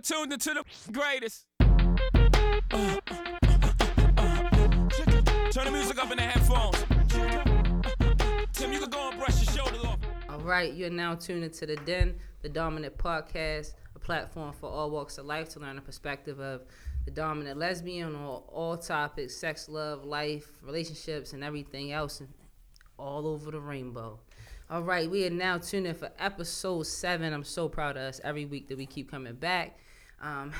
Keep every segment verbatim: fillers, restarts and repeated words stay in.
Y'all tuned into the greatest. Uh, uh, uh, uh, uh. Turn the music up in the headphones. Tim, you can go and brush your shoulder off. All right, you're now tuned into The Den, the dominant podcast, a platform for all walks of life to learn the perspective of the dominant lesbian on all topics, sex, love, life, relationships, and everything else, and all over the rainbow. All right, we are now tuned in for episode seven. I'm so proud of us every week that we keep coming back. Um,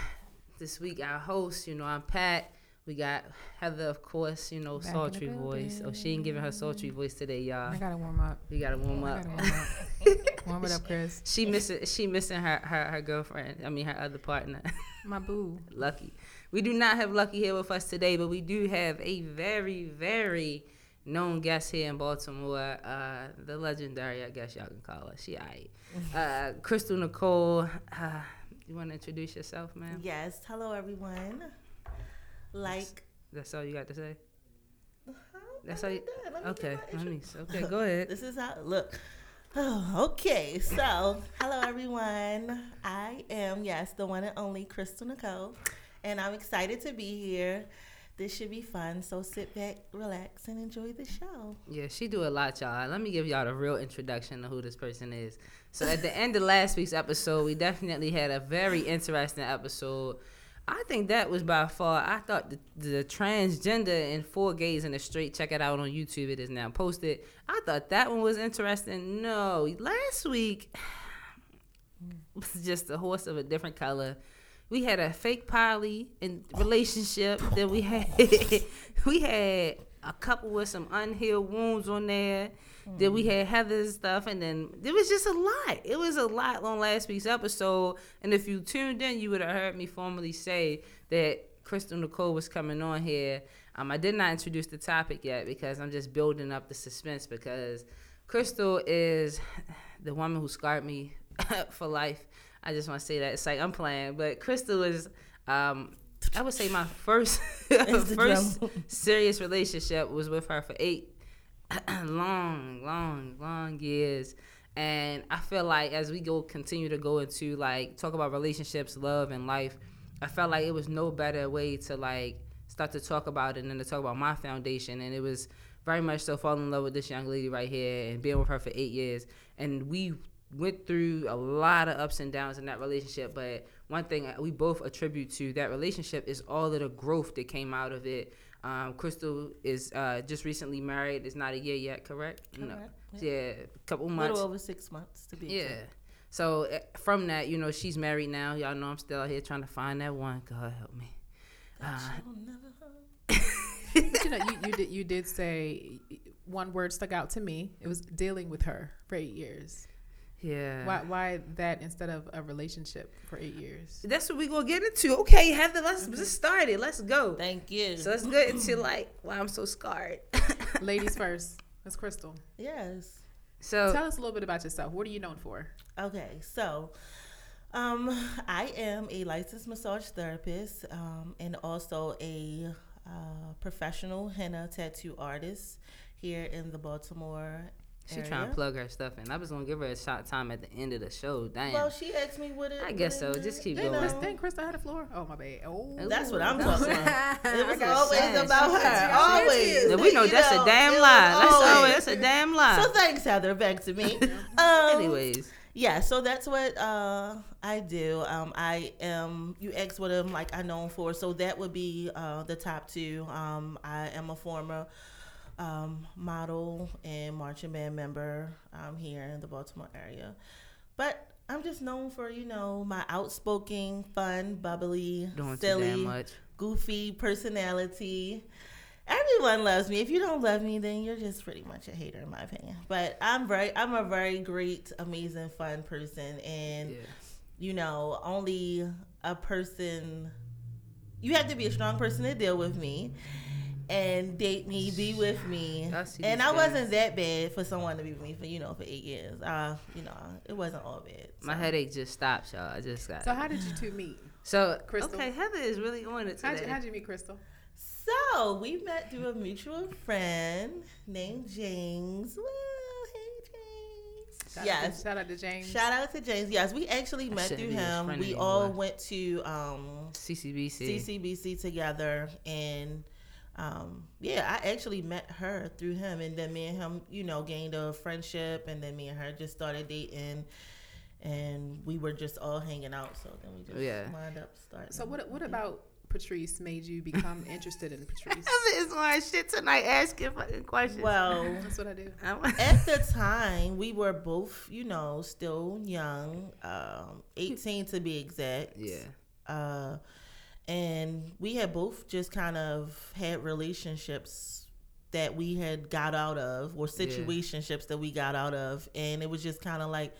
this week, our host, you know, I'm Pat. We got Heather, of course, you know, back sultry voice. Oh, she ain't giving her sultry voice today, y'all. I gotta warm up. We gotta warm up. Gotta warm, up. Warm it up, Chris. She, she missing, she missing her, her, her girlfriend. I mean, her other partner. My boo, Lucky. We do not have Lucky here with us today, but we do have a very, very known guest here in Baltimore, uh, the legendary, I guess y'all can call her. She all right. Uh, Crystal Nicole, uh, you want to introduce yourself, ma'am? Yes. Hello, everyone. Like. That's, that's all you got to say? That's all you, let me okay. Let me, okay, go ahead. This is how, look. Oh, okay, so, hello, everyone. I am, yes, the one and only Crystal Nicole, and I'm excited to be here. This should be fun, so sit back, relax, and enjoy the show. Yeah, she do a lot, y'all. Let me give y'all the real introduction to who this person is. So at the end of last week's episode, we definitely had a very interesting episode. I think that was by far, I thought the, the transgender and four gays in the straight, check it out on YouTube, it is now posted. I thought that one was interesting. No, last week was just a horse of a different color. We had a fake poly in relationship. Then we had we had a couple with some unhealed wounds on there. Mm. Then we had Heather's stuff, and then it was just a lot. It was a lot on last week's episode. And if you tuned in, you would have heard me formally say that Crystal Nicole was coming on here. Um, I did not introduce the topic yet because I'm just building up the suspense because Crystal is the woman who scarred me for life. I just want to say that. It's like I'm playing. But Crystal is, um, I would say my first first serious relationship was with her for eight long, long, long years. And I feel like as we go continue to go into, like, talk about relationships, love, and life, I felt like it was no better way to, like, start to talk about it than to talk about my foundation. And it was very much so falling in love with this young lady right here and being with her for eight years. And we went through a lot of ups and downs in that relationship, but one thing we both attribute to that relationship is all of the growth that came out of it. Um, Crystal is uh, just recently married. It's not a year yet, correct? correct. No. Yeah. yeah, a couple months. A little over six months to be. Yeah. Exact. So uh, from that, you know, she's married now. Y'all know I'm still out here trying to find that one. God help me. Uh, you know, you, you did you did say one word stuck out to me. It was dealing with her for eight years. Yeah. Why why that instead of a relationship for eight years? That's what we're going to get into. Okay, Heather, let's mm-hmm. just start it. Let's go. Thank you. So let's get into, like, why I'm so scarred. Ladies first. That's Crystal. Yes. So tell us a little bit about yourself. What are you known for? Okay, so um, I am a licensed massage therapist um, and also a uh, professional henna tattoo artist here in the Baltimore She area. Trying to plug her stuff in. I was gonna give her a shot time at the end of the show. Damn. Well, she asked me what it. I guess so. Just keep going. Know. Then Krista had a floor. Oh my bad. Oh, that's what I'm talking about. It was always shine. about she her. Always. We know you that's know, a damn lie. That's always that's a damn lie. So thanks, Heather. Back to me. um, Anyways. Yeah. So that's what uh, I do. Um, I am. You asked what I'm like. I known for. So that would be uh, the top two. Um, I am a former. Um, model and marching band member um, here in the Baltimore area. But I'm just known for, you know, my outspoken, fun, bubbly, don't silly, goofy personality. Everyone loves me. If you don't love me, then you're just pretty much a hater, in my opinion. But I'm very, I'm a very great, amazing, fun person. And, yes. you know, only a person, you have to be a strong person to deal with me. And date me, be with me, I and I guys. wasn't that bad for someone to be with me for you know for eight years. Uh, you know, it wasn't all bad. So. My headache just stopped, y'all. I just got. So it. How did you two meet? So Crystal. Okay, Heather is really on it today. How'd you, how'd you meet Crystal? So we met through a mutual friend named James. Woo, hey James. Shout yes. Out to, shout out to James. Shout out to James. Yes, we actually met through him. We all anymore. went to um, C C B C together, and um, yeah, I actually met her through him, and then me and him, you know, gained a friendship, and then me and her just started dating. And we were just all hanging out, so then we just yeah. lined up starting. So what what about Patrice made you become interested in Patrice? It's my shit tonight asking fucking questions. Well, that's what I do. At the time, we were both, you know, still young, um, eighteen to be exact. Yeah. Uh, and we had both just kind of had relationships that we had got out of, or situationships yeah. that we got out of, and it was just kind of like,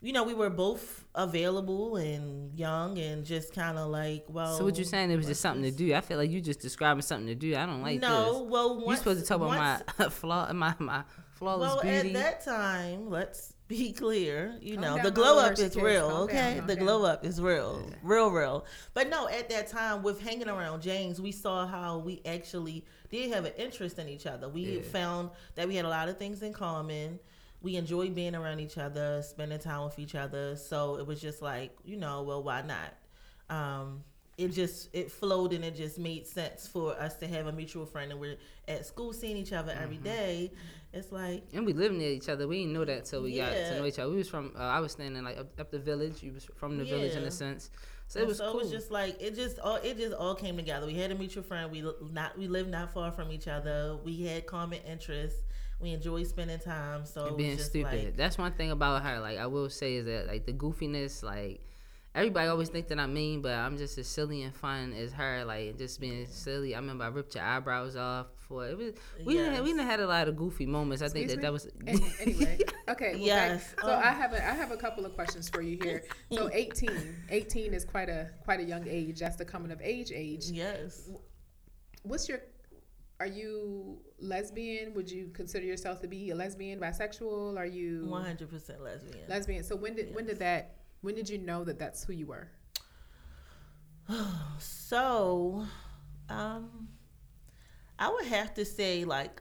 you know, we were both available and young and just kind of like, well. So what you're saying, it was just something to do. I feel like you just describing something to do. I don't like no, this. No, well, once. You're supposed to talk once, about my, flaw, my, my flawless well, beauty. Well, at that time, let's be clear. You Calm know, down, the glow up is real, Calm okay? Down, the down. glow up is real, yeah. real, real. But no, at that time, with hanging around James, we saw how we actually did have an interest in each other. We yeah. found that we had a lot of things in common. We enjoyed being around each other, spending time with each other. So it was just like, you know, well, why not? Um, it just, it flowed and it just made sense for us to have a mutual friend. And we're at school seeing each other every mm-hmm. day. It's like. And we lived near each other. We didn't know that till we yeah. got to know each other. We was from, uh, I was standing like up, up the village. You was from the yeah. village in a sense. So it was so cool. It was just like, it just all, it just all came together. We had a mutual friend. We not, we lived not far from each other. We had common interests. We enjoy spending time, so and being just stupid. Like, that's one thing about her. Like I will say is that like the goofiness, like everybody always think that I'm mean, but I'm just as silly and fun as her. Like just being silly. I remember I ripped your eyebrows off for it. Was, we yes. didn't we didn't had a lot of goofy moments. I Excuse think that me? that was and, anyway. Okay. Well, yes. Back, so um, I have a I have a couple of questions for you here. So eighteen, eighteen is quite a quite a young age. That's the coming of age age. Yes. What's your Are you lesbian? Would you consider yourself to be a lesbian, bisexual? Are you one hundred percent lesbian? Lesbian. So when did yes. when did that when did you know that that's who you were? So, um, I would have to say like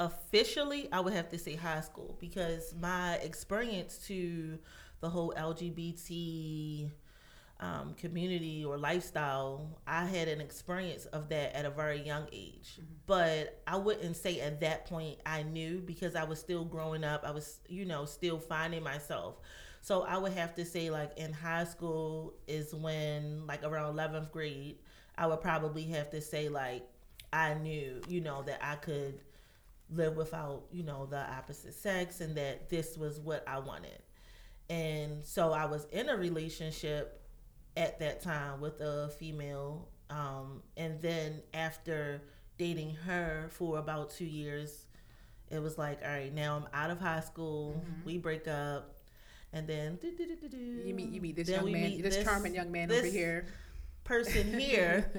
officially, I would have to say high school because my experience to the whole L G B T Um, community or lifestyle, I had an experience of that at a very young age. Mm-hmm. But I wouldn't say at that point I knew because I was still growing up. I was, you know, still finding myself. So I would have to say like in high school is when like around eleventh grade, I would probably have to say like I knew, you know, that I could live without, you know, the opposite sex and that this was what I wanted. And so I was in a relationship at that time with a female. Um, and then after dating her for about two years, it was like, all right, now I'm out of high school. Mm-hmm. We break up. And then do, do, do, do, do. You meet you meet this then young man, meet this, this charming young man over here. Person here.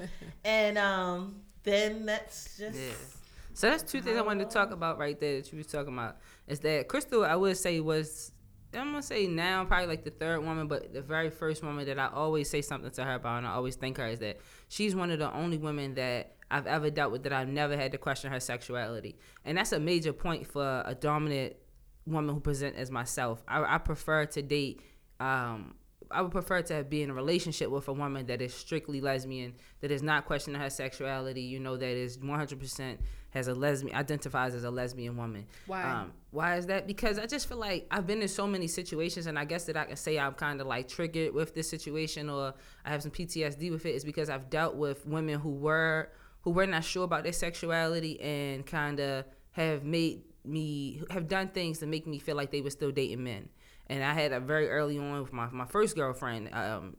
And um, then that's just. Yeah. So that's two things I, I wanted to talk about right there that you was talking about. Is that Crystal, I would say, was I'm gonna say now probably like the third woman, but the very first woman that I always say something to her about and I always thank her is that she's one of the only women that I've ever dealt with that I've never had to question her sexuality. And that's a major point for a dominant woman who present as myself. I, I prefer to date, um, I would prefer to be in a relationship with a woman that is strictly lesbian, that is not questioning her sexuality, you know, that is one hundred percent has a lesbian, identifies as a lesbian woman. Why? Um, why is that? Because I just feel like I've been in so many situations, and I guess that I can say I'm kind of like triggered with this situation or I have some P T S D with it is because I've dealt with women who were, who were not sure about their sexuality and kind of have made me, have done things to make me feel like they were still dating men. And I had a very early on with my, my first girlfriend. Um,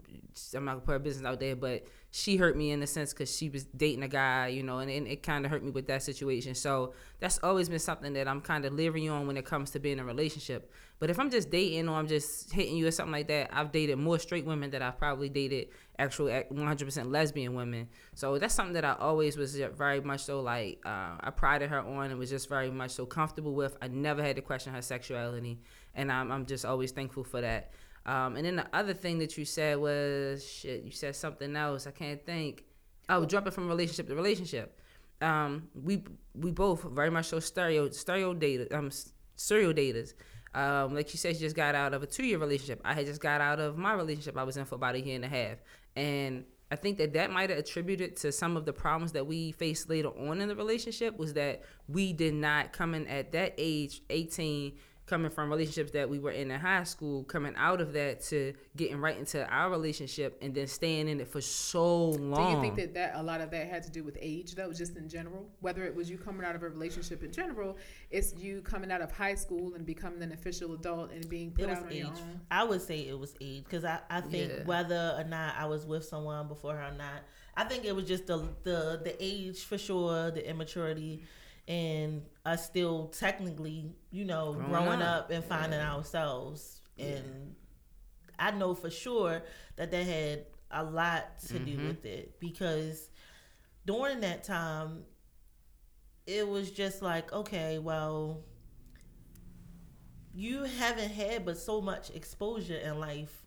I'm not going to put her business out there, but she hurt me in a sense because she was dating a guy, you know, and, and it kind of hurt me with that situation. So that's always been something that I'm kind of leery on when it comes to being in a relationship. But if I'm just dating or I'm just hitting you or something like that, I've dated more straight women than I've probably dated actual one hundred percent lesbian women. So that's something that I always was very much so like uh, I prided her on and was just very much so comfortable with. I never had to question her sexuality. And I'm, I'm just always thankful for that. Um, and then the other thing that you said was, shit, you said something else. I can't think. Oh, jumping from relationship to relationship. Um, we we both very much so stereo stereo data um stereo daters. Um, like you said, she just got out of a two-year relationship. I had just got out of my relationship I was in for about a year and a half. And I think that that might have attributed to some of the problems that we faced later on in the relationship, was that we did not come in at that age, eighteen, coming from relationships that we were in in high school, coming out of that to getting right into our relationship and then staying in it for so long. Do you think that, that a lot of that had to do with age, though, just in general? Whether it was you coming out of a relationship in general, it's you coming out of high school and becoming an official adult and being put out on your own? I would say it was age, because I, I think yeah. whether or not I was with someone before her or not, I think it was just the the, the age for sure, the immaturity, and us still technically, you know, growing, growing up. up and finding yeah. ourselves. And yeah. I know for sure that that had a lot to mm-hmm. do with it, because during that time, it was just like, okay, well, you haven't had but so much exposure in life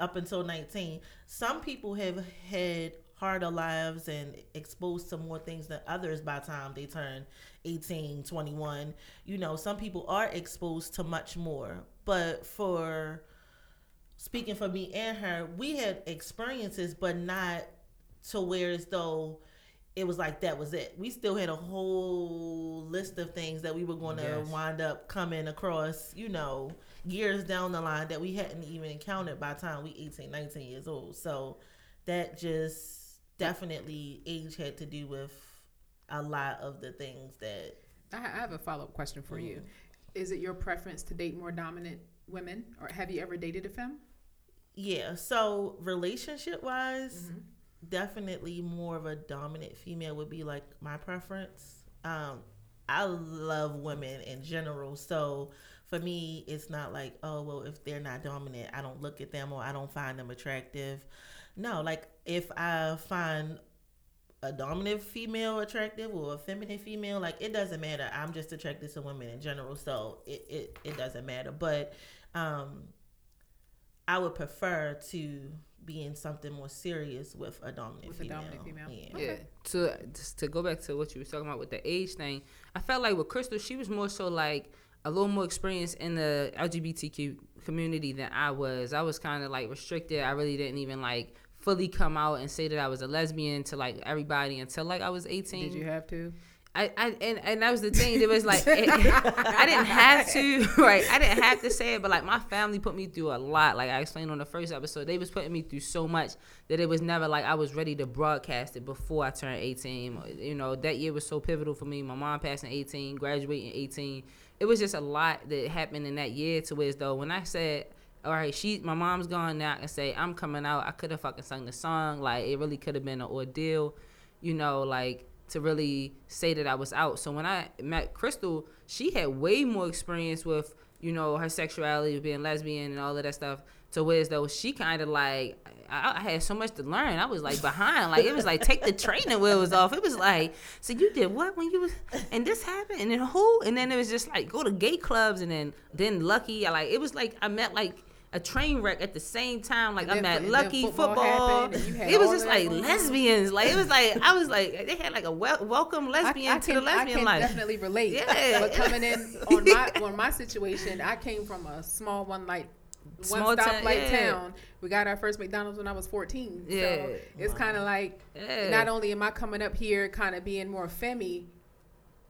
up until nineteen. Some people have had harder lives and exposed to more things than others by the time they turn eighteen, twenty-one. You know, some people are exposed to much more. But for, speaking for me and her, we had experiences, but not to where as though it was like that was it. We still had a whole list of things that we were going to yes. wind up coming across, you know, years down the line that we hadn't even encountered by the time we eighteen, nineteen years old. So that just... definitely age had to do with a lot of the things that... I have a follow-up question for mm. you. Is it your preference to date more dominant women, or have you ever dated a femme? Yeah, so relationship-wise, mm-hmm. definitely more of a dominant female would be like my preference. Um, I love women in general, so for me, it's not like, oh, well, if they're not dominant, I don't look at them or I don't find them attractive. No, like if I find a dominant female attractive or a feminine female, like it doesn't matter. I'm just attracted to women in general, so it, it, it doesn't matter. But um, I would prefer to be in something more serious with a dominant with female. With a dominant female. Yeah. Okay. yeah. To, just to go back to what you were talking about with the age thing, I felt like with Crystal, she was more so like a little more experience in the L G B T Q community than I was. I was kind of like restricted. I really didn't even like fully come out and say that I was a lesbian to like everybody until like I was eighteen. Did you have to? I, I and, and that was the thing. It was like it, I didn't have to, right? I didn't have to say it, but like my family put me through a lot. Like I explained on the first episode, they was putting me through so much that it was never like I was ready to broadcast it before I turned eighteen. You know, that year was so pivotal for me. My mom passing eighteen, graduating eighteen. It was just a lot that happened in that year to where as though when I said, all right, she, my mom's gone now, I can say, I'm coming out. I could have fucking sung the song. Like, it really could have been an ordeal, you know, like, to really say that I was out. So when I met Crystal, she had way more experience with, you know, her sexuality, being lesbian and all of that stuff. To where as though she kind of like, I, I had so much to learn. I was like behind, like it was like take the training wheels off. It was like, so you did what when you was, and this happened, and then who, and then it was just like go to gay clubs, and then then Lucky, I like it was like I met like a train wreck at the same time. Like I'm at Lucky football. football. It was just like lesbians. Like it was like I was like they had like a wel- welcome lesbian I, I to can, the lesbian I can life. Definitely relate. Yeah, but coming in on my on my situation, I came from a small one light. One Small stop light yeah. town. We got our first McDonald's when I was fourteen. Yeah. So it's wow. kind of like yeah. not only am I coming up here kind of being more femmy,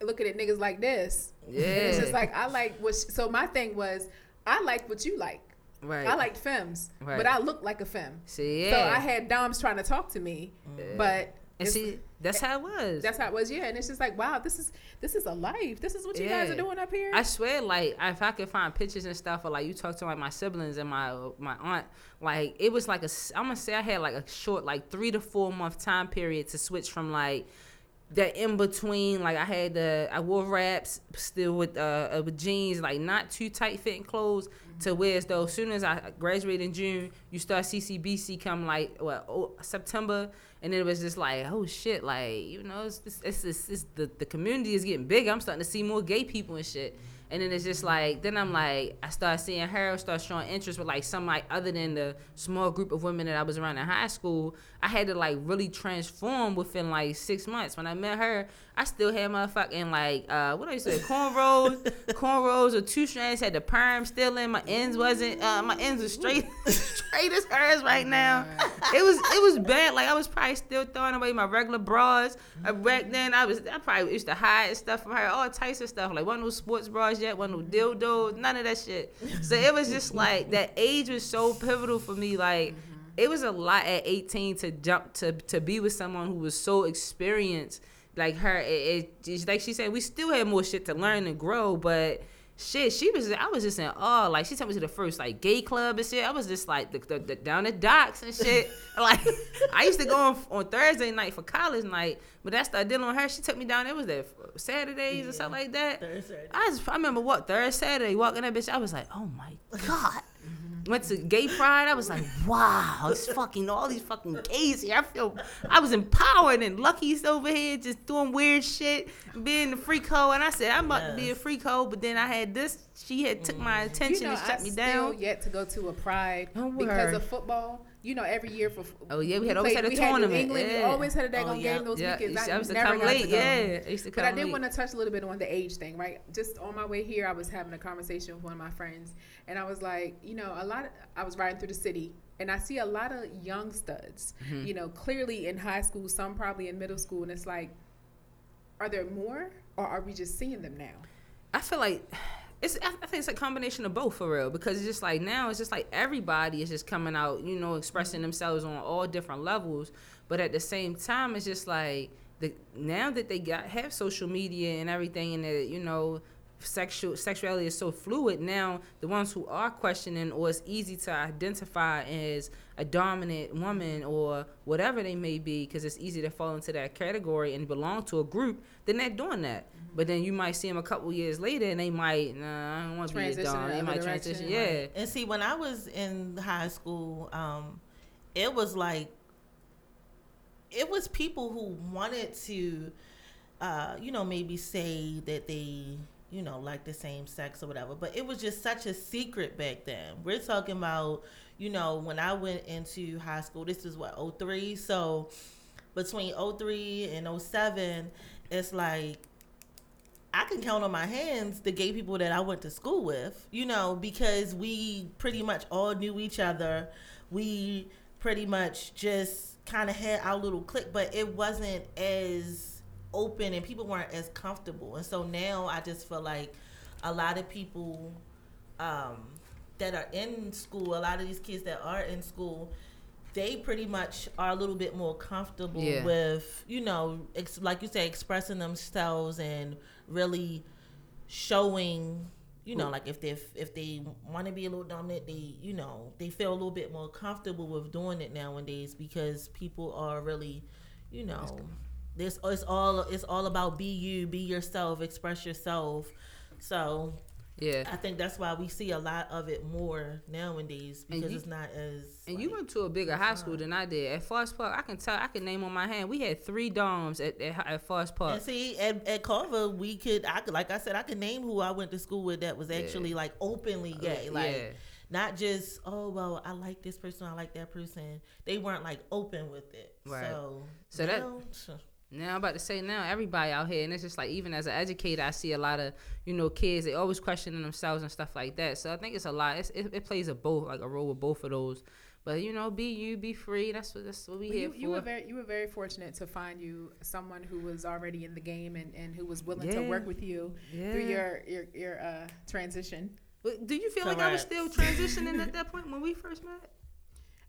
looking at niggas like this. Yeah. It's just like I like what. She, so my thing was I like what you like. Right. I liked femmes, right. but I looked like a femme. See, yeah. So I had doms trying to talk to me, yeah. but. And see, that's how it was. That's how it was, yeah. And it's just like, wow, this is this is a life. This is what you yeah. guys are doing up here. I swear, like, if I could find pictures and stuff, or like you talk to like my siblings and my my aunt, like it was like a. I'm gonna say I had like a short, like three to four month time period to switch from like that in between. Like I had the I wore wraps still with uh with jeans, like not too tight fitting clothes. To where as though as soon as I graduated in June, you start C C B C come like well oh, September, and it was just like oh shit, like you know it's it's, it's, it's the the community is getting bigger. I'm starting to see more gay people and shit. And then it's just like, then I'm like, I start seeing her, start showing interest with like somebody other than the small group of women that I was around in high school. I had to like really transform within like six months. When I met her, I still had motherfucking like, uh, what do you say, cornrows, cornrows or two strands, had the perm still in. My ends wasn't, uh, my ends are straight, straight as hers right now. It was, it was bad. Like I was probably still throwing away my regular bras. Uh, back then I was, I probably used to hide stuff from her, all types of stuff. Like one of those sports bras yet, one of those dildos, none of that shit. So it was just like, that age was so pivotal for me. Like, it was a lot at eighteen to jump to to be with someone who was so experienced like her. It, it like she said, we still had more shit to learn and grow, but shit, she was. I was just in awe. Like she took me to the first like gay club and shit. I was just like the, the, the down the docks and shit. Like I used to go on, on Thursday night for college night, but I started dealing with her. She took me down. It was that Saturdays yeah, or something like that. Thursday. I just, I remember what Thursday Saturday walking that bitch. I was like, oh my god. Went to gay pride. I was like, wow, it's fucking all these fucking gays here. I feel I was empowered, and Lucky's over here just doing weird shit, being the freak hoe. And I said, I'm about yes. to be a freak hoe, but then I had this. She had took my attention you know, and shut I me down. Still yet to go to a pride Don't because worry. Of football. You know, every year for oh yeah, we had always played, had a tournament. New England, yeah. We always had a daggone oh, yeah. game those yeah. weekends. I, I used to never come got late. To go. Yeah, I used to come But I did late. Want to touch a little bit on the age thing, right? Just on my way here, I was having a conversation with one of my friends, and I was like, you know, a lot. Of, I was riding through the city, and I see a lot of young studs. Mm-hmm. You know, clearly in high school, some probably in middle school, and it's like, are there more, or are we just seeing them now? I feel like. It's, I think it's a combination of both for real, because it's just like now it's just like everybody is just coming out, you know, expressing themselves on all different levels. But at the same time, it's just like the now that they got have social media and everything, and that, you know, sexual sexuality is so fluid now. The ones who are questioning, or it's easy to identify as a dominant woman or whatever they may be, because it's easy to fall into that category and belong to a group. Then they're doing that. But then you might see them a couple years later, and they might, nah, I don't want to be a dom. They might transition, yeah. And see, when I was in high school, um, it was like, it was people who wanted to, uh, you know, maybe say that they, you know, like the same sex or whatever. But it was just such a secret back then. We're talking about, you know, when I went into high school, this is what, oh three? So between oh three and oh seven, it's like, I can count on my hands the gay people that I went to school with, you know, because we pretty much all knew each other. We pretty much just kind of had our little clique, but it wasn't as open and people weren't as comfortable. And so now I just feel like a lot of people um, that are in school, a lot of these kids that are in school, they pretty much are a little bit more comfortable yeah. with, you know, ex- like you say, expressing themselves and really showing, you know, like if they if they want to be a little dominant, they, you know, they feel a little bit more comfortable with doing it nowadays, because people are really, you know, this it's all it's all about be you, be yourself, express yourself. So yeah, I think that's why we see a lot of it more nowadays, because you, it's not as. And like, you went to a bigger high school than I did. At Forest Park, I can tell, I can name on my hand, we had three doms at, at, at Forest Park. And see, at, at Carver, we could, I could, like I said, I could name who I went to school with that was actually yeah. like openly gay. Like, yeah. Not just, oh, well, I like this person, I like that person. They weren't like open with it. Right. So, so that. Know, Now I'm about to say now everybody out here, and it's just like, even as an educator, I see a lot of, you know, kids, they always questioning themselves and stuff like that. So I think it's a lot. It's, it, it plays a both like a role with both of those. But you know, be you, be free. That's what that's what we well, here you, for. You were very you were very fortunate to find you someone who was already in the game and, and who was willing yeah. to work with you yeah. through your your, your uh, transition. But do you feel Correct. like I was still transitioning at that point when we first met?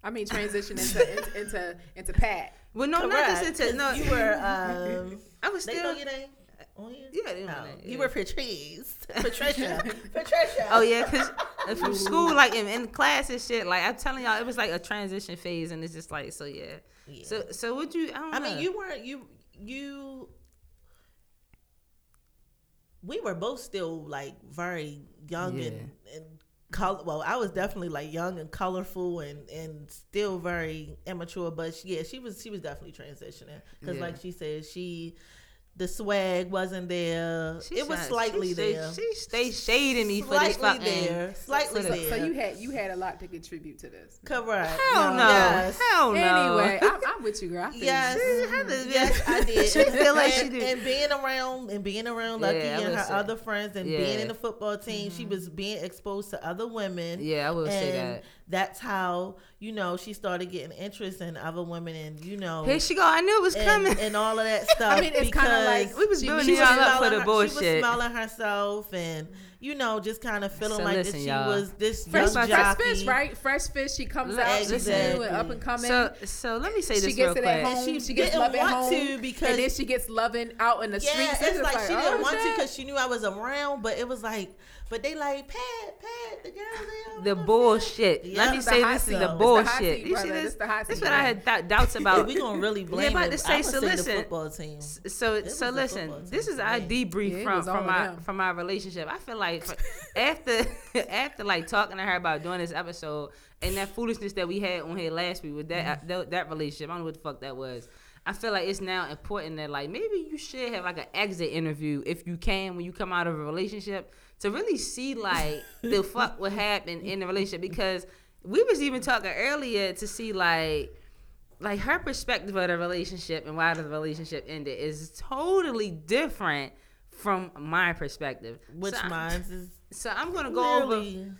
I mean, transition into, into into into Pat. Well, no, Correct. not just into no. You were. Um, I was still. They know your name. Oh, yeah, yeah, they know oh, name. You yeah. were Patrice. Patricia. Patricia. Oh yeah, because from school, like in, in class and shit, like I'm telling y'all, it was like a transition phase, and it's just like so, yeah. yeah. So so would you? I, don't I know. mean, you weren't you you. We were both still like very young yeah. and. and Color, well, I was definitely like young and colorful and, and still very immature, but she, yeah, she was she was definitely transitioning because, yeah. like she said, she The swag wasn't there. She it was shot, slightly she, there. She, she stayed shading me slightly for this fucking. There, slightly so, there. So you had you had a lot to contribute to this. Correct. Hell no. no. Yes. Hell no. Anyway, I'm, I'm with you, girl. I yes. Mm-hmm. Yes, I did. She feel like she did. And being around and being around Lucky yeah, and her say. other friends and yeah. being in the football team, mm-hmm. she was being exposed to other women. Yeah, I will and say that. That's how, you know, she started getting interest in other women and, you know. Here she go. I knew it was and, coming. And all of that stuff. I mean, it's kind of like we was she, doing she was up for the her, bullshit. She was smelling herself and, you know, just kind of feeling so like listen, that she y'all. was this fresh, young fresh fish, right? Fresh fish. She comes like, out. Exactly. She's new and up and coming. So, so let me say this she gets real it at quick. Home. She, she gets love at home. To because and then she gets loving out in the yeah, streets. It's, it's like, like she didn't oh, want that? to because she knew I was around, but it was like, but they like, Pat, Pat, the girls. The bullshit. Yeah, let me say this is the bullshit. You see this? This is what I had th- doubts about. We're going to really blame it. Yeah, about to say, so listen. football team. So, so listen, this is our debrief from from my from my relationship. I feel like after after like talking to her about doing this episode and that foolishness that we had on here last week with that mm-hmm. uh, that relationship, I don't know what the fuck that was. I feel like it's now important that like maybe you should have like an exit interview if you can when you come out of a relationship to really see like the fuck what happened in the relationship, because we was even talking earlier to see like like her perspective of the relationship and why the relationship ended is totally different from my perspective. Which so mine is so I'm gonna go over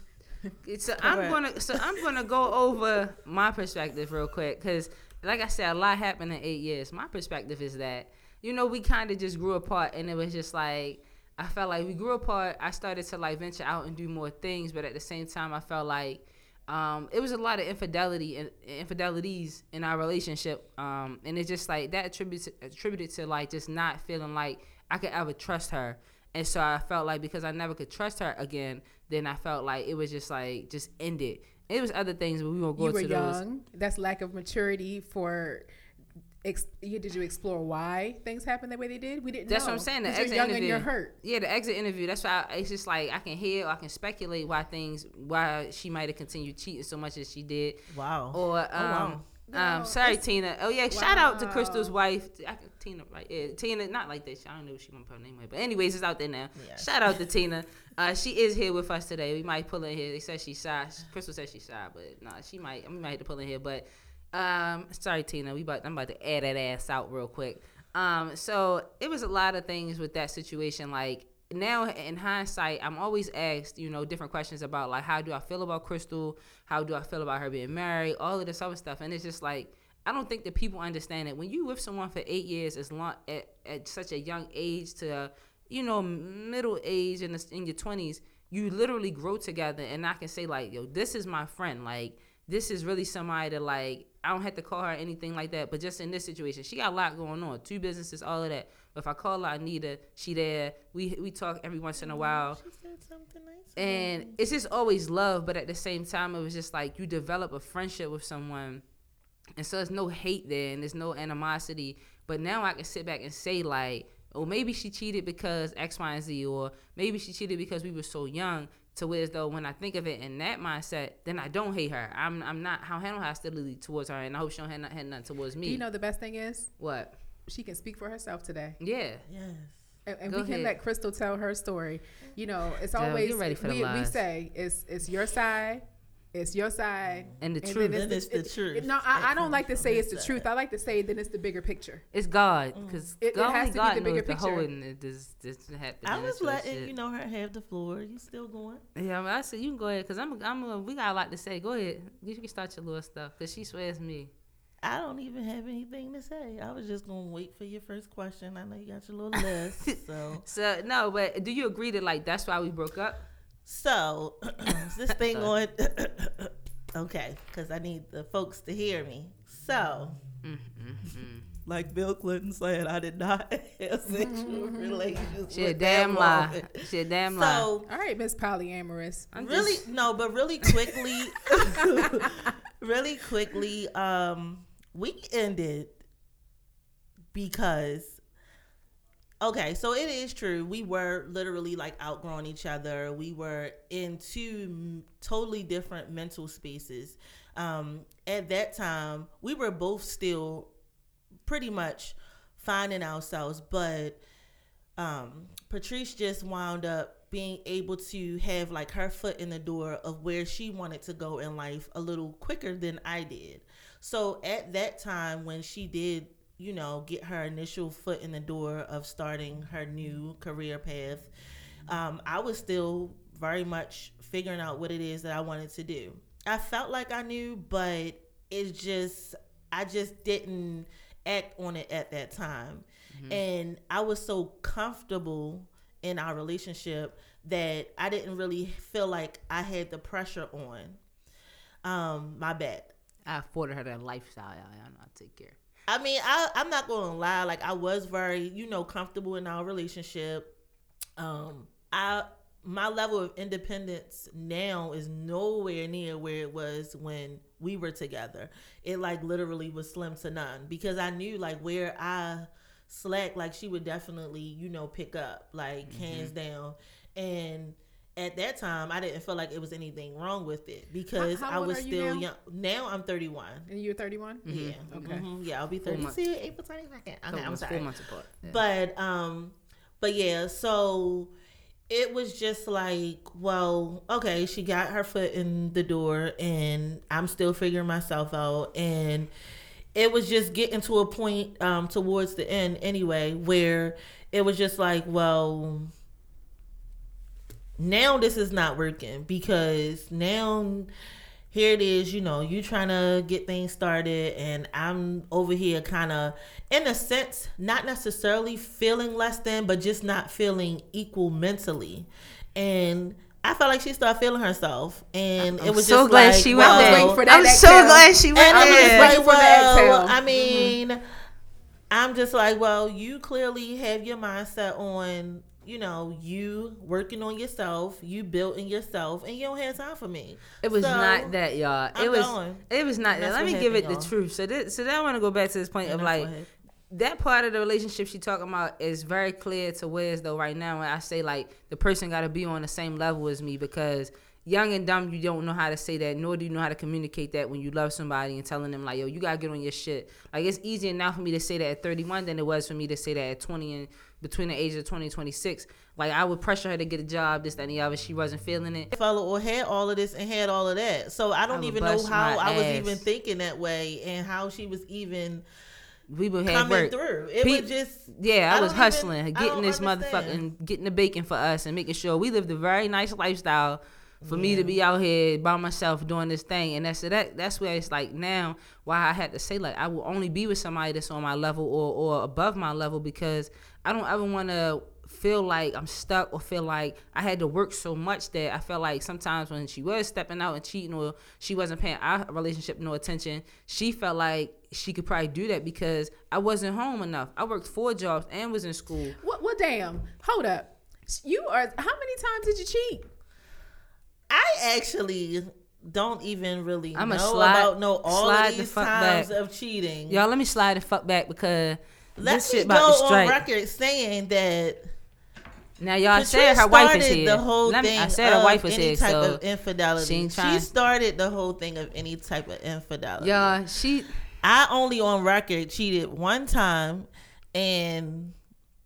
so correct. I'm gonna so I'm gonna go over my perspective real quick, because like I said, a lot happened in eight years. My perspective is that, you know, we kind of just grew apart, and it was just like I felt like we grew apart. I started to like venture out and do more things, but at the same time I felt like um it was a lot of infidelity and infidelities in our relationship, um and it's just like that attributed attributed to like just not feeling like I could ever trust her. And so I felt like because I never could trust her again, then I felt like it was just like just ended. It was other things, but we won't go to those. You were young. That's lack of maturity for. Ex- did you explore why things happened the way they did? We didn't. That's know. What I'm saying. The exit you're young interview. And you're hurt. Yeah, the exit interview. That's why I, it's just like I can hear, or I can speculate why things, why she might have continued cheating so much as she did. Wow. Or um. Oh, wow. No, um, sorry, Tina. Oh yeah, wow. Shout out to Crystal's wife, I, Tina. Right? Yeah, Tina. Not like that. I don't know if she won't put her name away, but anyways, it's out there now. Yes. Shout out to Tina. Uh, she is here with us today. We might pull in here. They said she's shy. Crystal said she's shy, but nah, she might. We might have to pull in here. But um, sorry, Tina. We about. I'm about to add that ass out real quick. Um, so it was a lot of things with that situation. Like now in hindsight, I'm always asked, you know, different questions about like, how do I feel about Crystal? How do I feel about her being married? All of this other stuff. And it's just like, I don't think that people understand that when you with someone for eight years, as long at, at such a young age to, you know, middle age in, the, in your twenties, you literally grow together. And I can say like, yo, this is my friend. Like, this is really somebody that like, I don't have to call her anything like that. But just in this situation, she got a lot going on. Two businesses, all of that. But if I call her Anita, she there. We we talk every once in a while. She said something nice. And it's just always love. But at the same time, it was just like you develop a friendship with someone. And so there's no hate there and there's no animosity. But now I can sit back and say like, oh, maybe she cheated because X, Y, and Z. Or maybe she cheated because we were so young. To where as though when I think of it in that mindset, then I don't hate her. I'm I'm not how handle hostility towards her, and I hope she don't have, not, have nothing towards me. You know the best thing is what she can speak for herself today. Yeah. Yes. And, and we ahead. Can let Crystal tell her story. You know, it's always Joe, ready for we, we say it's it's your side, it's your side, and the truth. And then it's, and the, it's the truth. It, no, I, I don't like to say it's the side. truth. I like to say then it's the bigger picture. It's God, because mm. it, it has to God be the bigger picture. The this, this I was letting shit. you know her have the floor. You still going? Yeah, I, mean, I said you can go ahead because I'm. I'm. Uh, we got a lot to say. Go ahead. You can start your little stuff because she swears me. I don't even have anything to say. I was just gonna wait for your first question. I know you got your little list. So so no, but do you agree that like that's why we broke up? So, is this thing on? Okay, because I need the folks to hear me. So, mm-hmm. like Bill Clinton said, I did not have sexual relations. She a damn lie. She a damn lie. So, all right, Miss Polyamorous. I'm really, just... no, but really quickly, really quickly, um, we ended because. Okay, so it is true. We were literally like outgrowing each other. We were in two totally different mental spaces. Um, at that time, we were both still pretty much finding ourselves. But um, Patrice just wound up being able to have like her foot in the door of where she wanted to go in life a little quicker than I did. So at that time when she did, you know, get her initial foot in the door of starting her new career path, um, I was still very much figuring out what it is that I wanted to do. I felt like I knew, but it's just, I just didn't act on it at that time. Mm-hmm. And I was so comfortable in our relationship that I didn't really feel like I had the pressure on um, my back. I afforded her that lifestyle. I'll take care. I mean, I, I'm not going to lie. Like, I was very, you know, comfortable in our relationship. Um, I my level of independence now is nowhere near where it was when we were together. It, like, literally was slim to none. Because I knew, like, where I slacked, like, she would definitely, you know, pick up. Like, mm-hmm. hands down. And at that time, I didn't feel like it was anything wrong with it because how, how I was still now? young. Now I'm thirty-one. And you're thirty-one? Mm-hmm. Yeah. Okay. Mm-hmm. Yeah, I'll be thirty-two, April twenty-second. Okay, I'm sorry. Four months apart. Yeah. But, um, but yeah, so it was just like, well, okay, she got her foot in the door and I'm still figuring myself out. And it was just getting to a point um, towards the end anyway where it was just like, well, now this is not working because now here it is, you know, you trying to get things started and I'm over here kind of, in a sense, not necessarily feeling less than, but just not feeling equal mentally. And I felt like she started feeling herself, and I'm it was so just glad like, she went well, for that I'm so exhale. glad she went and there. I'm just like, well, I mean, mm-hmm. I'm just like, well, you clearly have your mindset on, you know, you working on yourself, you building yourself, and you don't have time for me. It was so, not that, y'all. It I'm was. Going. It was not that. Let me give it y'all. the truth. So, this, so then I want to go back to this point and of like that part of the relationship she talking about is very clear to Wiz though right now. When I say like the person got to be on the same level as me because young and dumb, you don't know how to say that, nor do you know how to communicate that when you love somebody and telling them like, yo, you gotta get on your shit. Like it's easier now for me to say that at thirty-one than it was for me to say that at twenty and. Between the ages of twenty and twenty-six, like I would pressure her to get a job, this, that, and the other. She wasn't feeling it. Fellow or had all of this and had all of that. So I don't I even know how I was even thinking that way and how she was even we would have coming work. through. It Pe- was just yeah, I, I was hustling, even, getting this motherfucking, getting the bacon for us and making sure we lived a very nice lifestyle. For yeah. me to be out here by myself doing this thing, and that's that. That's where it's like now why I had to say like I will only be with somebody that's on my level or or above my level because I don't ever want to feel like I'm stuck or feel like I had to work so much that I felt like sometimes when she was stepping out and cheating or she wasn't paying our relationship no attention, she felt like she could probably do that because I wasn't home enough. I worked four jobs and was in school. Well, well damn, hold up. You are how many times did you cheat? I actually don't even really I'm know slide, about no all of these the times back. of cheating. Y'all, let me slide the fuck back because let's this shit about to strike. Let's go on record saying that. Now y'all Patrice said her wife is here. The whole me, thing I said her wife was here, so of infidelity. She, she started the whole thing of any type of infidelity. Y'all, she. I only on record cheated one time, and.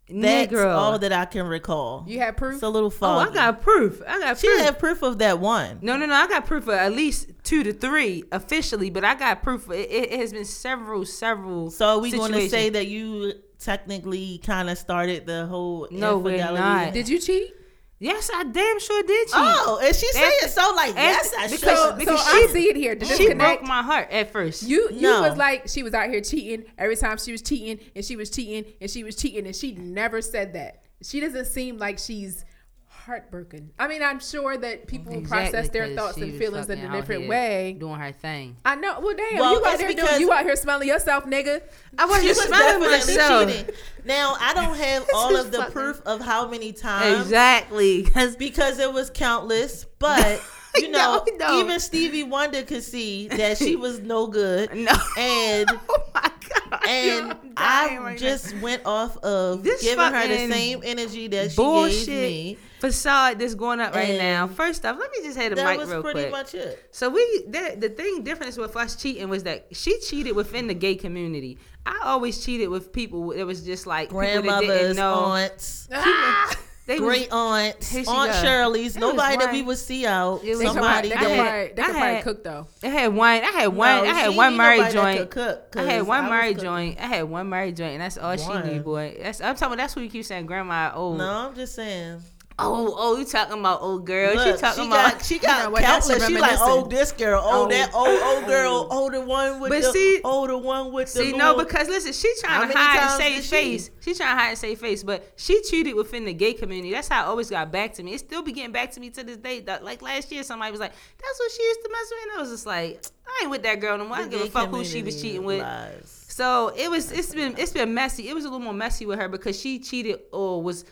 That's Negro. all that I can recall. You had proof? It's a little foggy. Oh, I got proof. I got she proof. She had proof of that one. No, no, no. I got proof of at least two to three officially, but I got proof. It, it, it has been several, several So are we situations. going to say that you technically kind of started the whole no, infidelity? We're not. Did you cheat? Yes, I damn sure did cheat. Oh, and she saying so like, yes, I sure. So, because so she, I see it here. Did she broke my heart at first. You you no. was like, she was out here cheating. Every time she was cheating, and she was cheating, and she was cheating, and she never said that. She doesn't seem like she's heartbroken. I mean, I'm sure that people exactly, process their thoughts and feelings in a different way. Doing her thing. I know. Well, damn, well, you out there doing, you out here smiling yourself, nigga. I wasn't she was smiling myself. Cheating. Now I don't have all of the fucking proof of how many times exactly because it was countless, but. You know, no, no. even Stevie Wonder could see that she was no good. No. And oh my God. And I right just now. went off of this giving her the same energy that she gave me. Facade that's going up right and now. First off, let me just hit the mic real quick. That was pretty much it. So we, that, the thing difference with us cheating was that she cheated within the gay community. I always cheated with people. It was just like grandmothers, that didn't know. aunts. Ah! They great aunts, Aunt goes. Shirley's, it nobody that we would see out. It was somebody that, that, that could probably cook though. I had one. I had one. No, I had one Murray joint. Cook, I had one Murray joint. I had one Murray joint, and that's all one. she knew, boy. That's I'm talking. That's what you keep saying, Grandma old. No, I'm just saying. Oh, oh, you talking about old girl? Look, she talking she about got, she got you know, countless. She like oh, this girl, oh, oh that old oh, old girl, older oh, one with but the see, older one with the. See, little, no, because listen, she trying to hide and save face. She? she trying to hide and save face, but she cheated within the gay community. That's how it always got back to me. It still be getting back to me to this day. Like last year, somebody was like, "That's what she used to mess with," and I was just like, "I ain't with that girl no more. I don't give a fuck who she was cheating with." Lies. So it was. It's been. It's been messy. It was a little more messy with her because she cheated or was.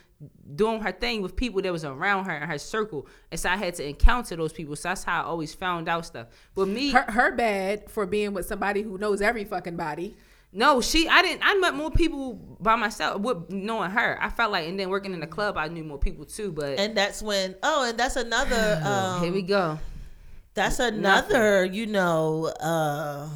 doing her thing with people that was around her in her circle, and so I had to encounter those people. So that's how I always found out stuff. But me, her, her bad for being with somebody who knows every fucking body. No, she. I didn't. I met more people by myself with knowing her. I felt like, and then working in the club, I knew more people too. But and that's when. Oh, and that's another. Um, here we go. That's another. Nothing. You know. Uh,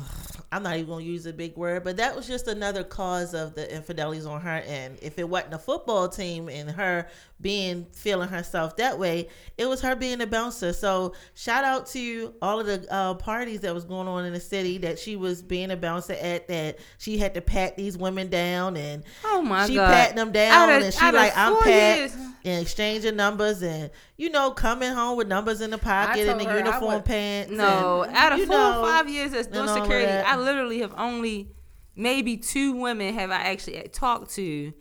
I'm not even going to use a big word, but that was just another cause of the infidelities on her end. If it wasn't a football team and her being, feeling herself that way, it was her being a bouncer. So shout out to all of the uh, parties that was going on in the city that she was being a bouncer at, that she had to pat these women down and oh my she God. patting them down of, and she like, I'm pat years. and exchanging numbers and, you know, coming home with numbers in the pocket and the her, uniform would, pants. No, and, out of four know, or five years as doing security, that. I literally have only maybe two women have I actually talked to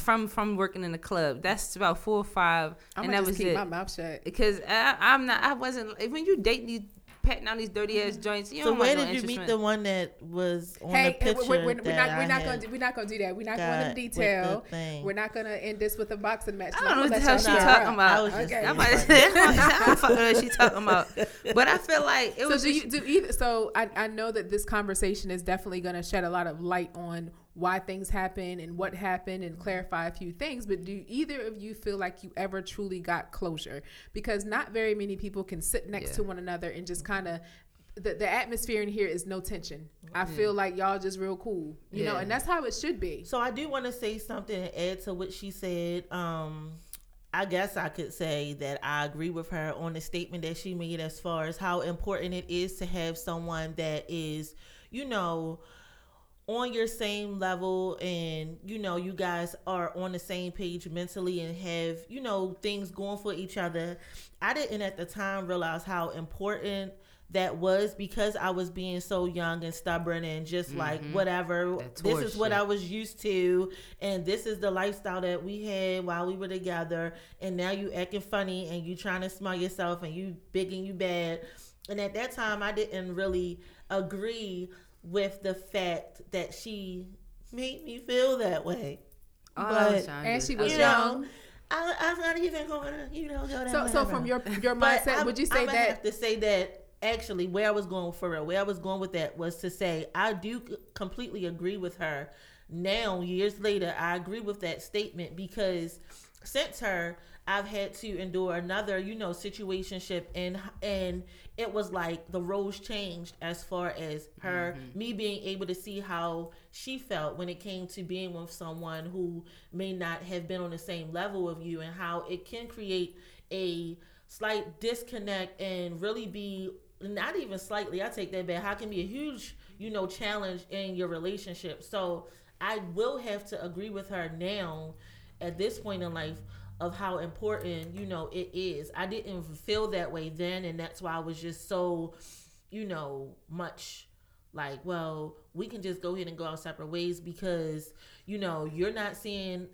from from working in the club. That's about four or five, I'm and that just was keep it. My mouth shut because I, I'm not. I wasn't. When you date these, patting on these dirty ass joints, you so don't. So where did no you meet in. the one that was on hey, the picture? Hey, we're, we're, we're not. We're not going. We're not going to do that. We're not going into detail. We're not going to end this with a boxing match. I don't know what the hell she talking about. I was just. Okay. I'm about to say. What she talking about? But I feel like it so was. Do just, you do either? So I I know that this conversation is definitely going to shed a lot of light on why things happen and what happened and clarify a few things, but do either of you feel like you ever truly got closure? Because not very many people can sit next yeah. to one another and just kind of, the, the atmosphere in here is no tension. I yeah. feel like y'all just real cool, you yeah. know, and that's how it should be. So I do want to say something and add to what she said. Um, I guess I could say that I agree with her on the statement that she made as far as how important it is to have someone that is, you know, on your same level and, you know, you guys are on the same page mentally and have, you know, things going for each other. I didn't at the time realize how important that was because I was being so young and stubborn and just mm-hmm. like, whatever, this is shit. what I was used to. And this is the lifestyle that we had while we were together. And now you acting funny and you trying to smell yourself and you big and you bad. And at that time, I didn't really agree with the fact that she made me feel that way. Oh, but, and she was you young. Know, I, I'm not even going to, you know, go that So, way so from your, your mindset, would you say I'm that? I have to say that actually where I was going for real, where I was going with that was to say I do completely agree with her. Now, years later, I agree with that statement because since her, I've had to endure another, you know, situationship, and and it was like the roles changed as far as her, mm-hmm. me being able to see how she felt when it came to being with someone who may not have been on the same level of you and how it can create a slight disconnect and really be, not even slightly, I take that back, how it can be a huge, you know, challenge in your relationship. So I will have to agree with her now at this point in life of how important, you know, it is. I didn't feel that way then, and that's why I was just so, you know, much like, well, we can just go ahead and go our separate ways because, you know, you're not seeing,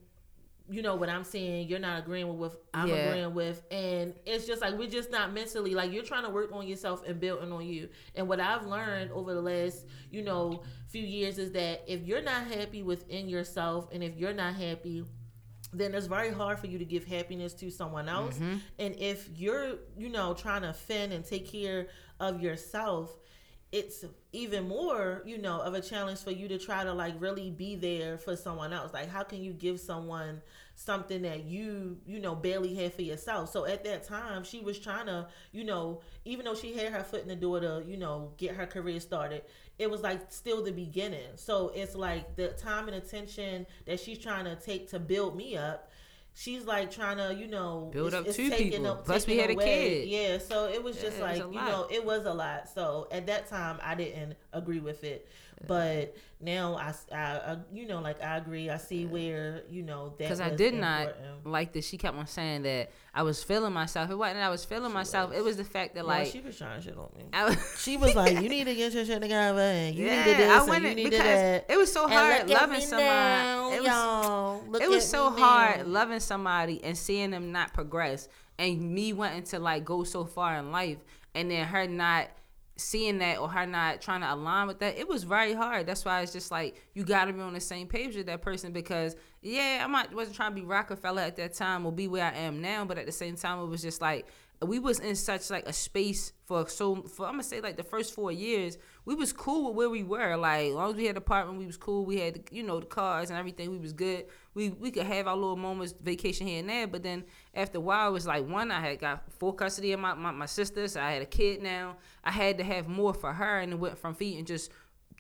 you know, what I'm seeing, you're not agreeing with what I'm yeah. agreeing with, and it's just like, we're just not mentally, like, you're trying to work on yourself and building on you. And what I've learned over the last, you know, few years is that if you're not happy within yourself and if you're not happy, then it's very hard for you to give happiness to someone else. Mm-hmm. And if you're, you know, trying to fend and take care of yourself, it's even more, you know, of a challenge for you to try to like really be there for someone else. Like, how can you give someone something that you, you know, barely had for yourself? So at that time, she was trying to, you know, even though she had her foot in the door to, you know, get her career started, it was like still the beginning. So it's like the time and attention that she's trying to take to build me up, she's like trying to, you know, build it's, up it's two people. Up, plus we had away. a kid. Yeah, so it was just yeah, like, was you know, it was a lot. So at that time, I didn't agree with it, yeah. but now I, I, I, you know, like I agree. I see yeah. where, you know, that because I did important. not like that. She kept on saying that I was feeling myself. It wasn't that I was feeling she myself. Was. It was the fact that, like, well, she was trying shit on me. I was, she was like, you need to get your shit together. And you yeah, need to do this. I and you need to that. It was so hard loving somebody. Now, it was, y'all. Look it was so now. hard loving somebody and seeing them not progress and me wanting to like go so far in life and then her not seeing that or her not trying to align with that. It was very hard. That's why it's just like you gotta be on the same page with that person, because yeah, I might wasn't trying to be Rockefeller at that time or be where I am now, but at the same time it was just like we was in such like a space for so for I'm gonna say like the first four years we was cool with where we were. Like as long as we had an apartment, we was cool. We had, you know, the cars and everything. We was good. We we could have our little moments, vacation here and there. But then after a while, it was like one, I had got full custody of my my, my sister, so I had a kid now. I had to have more for her, and it went from feeding just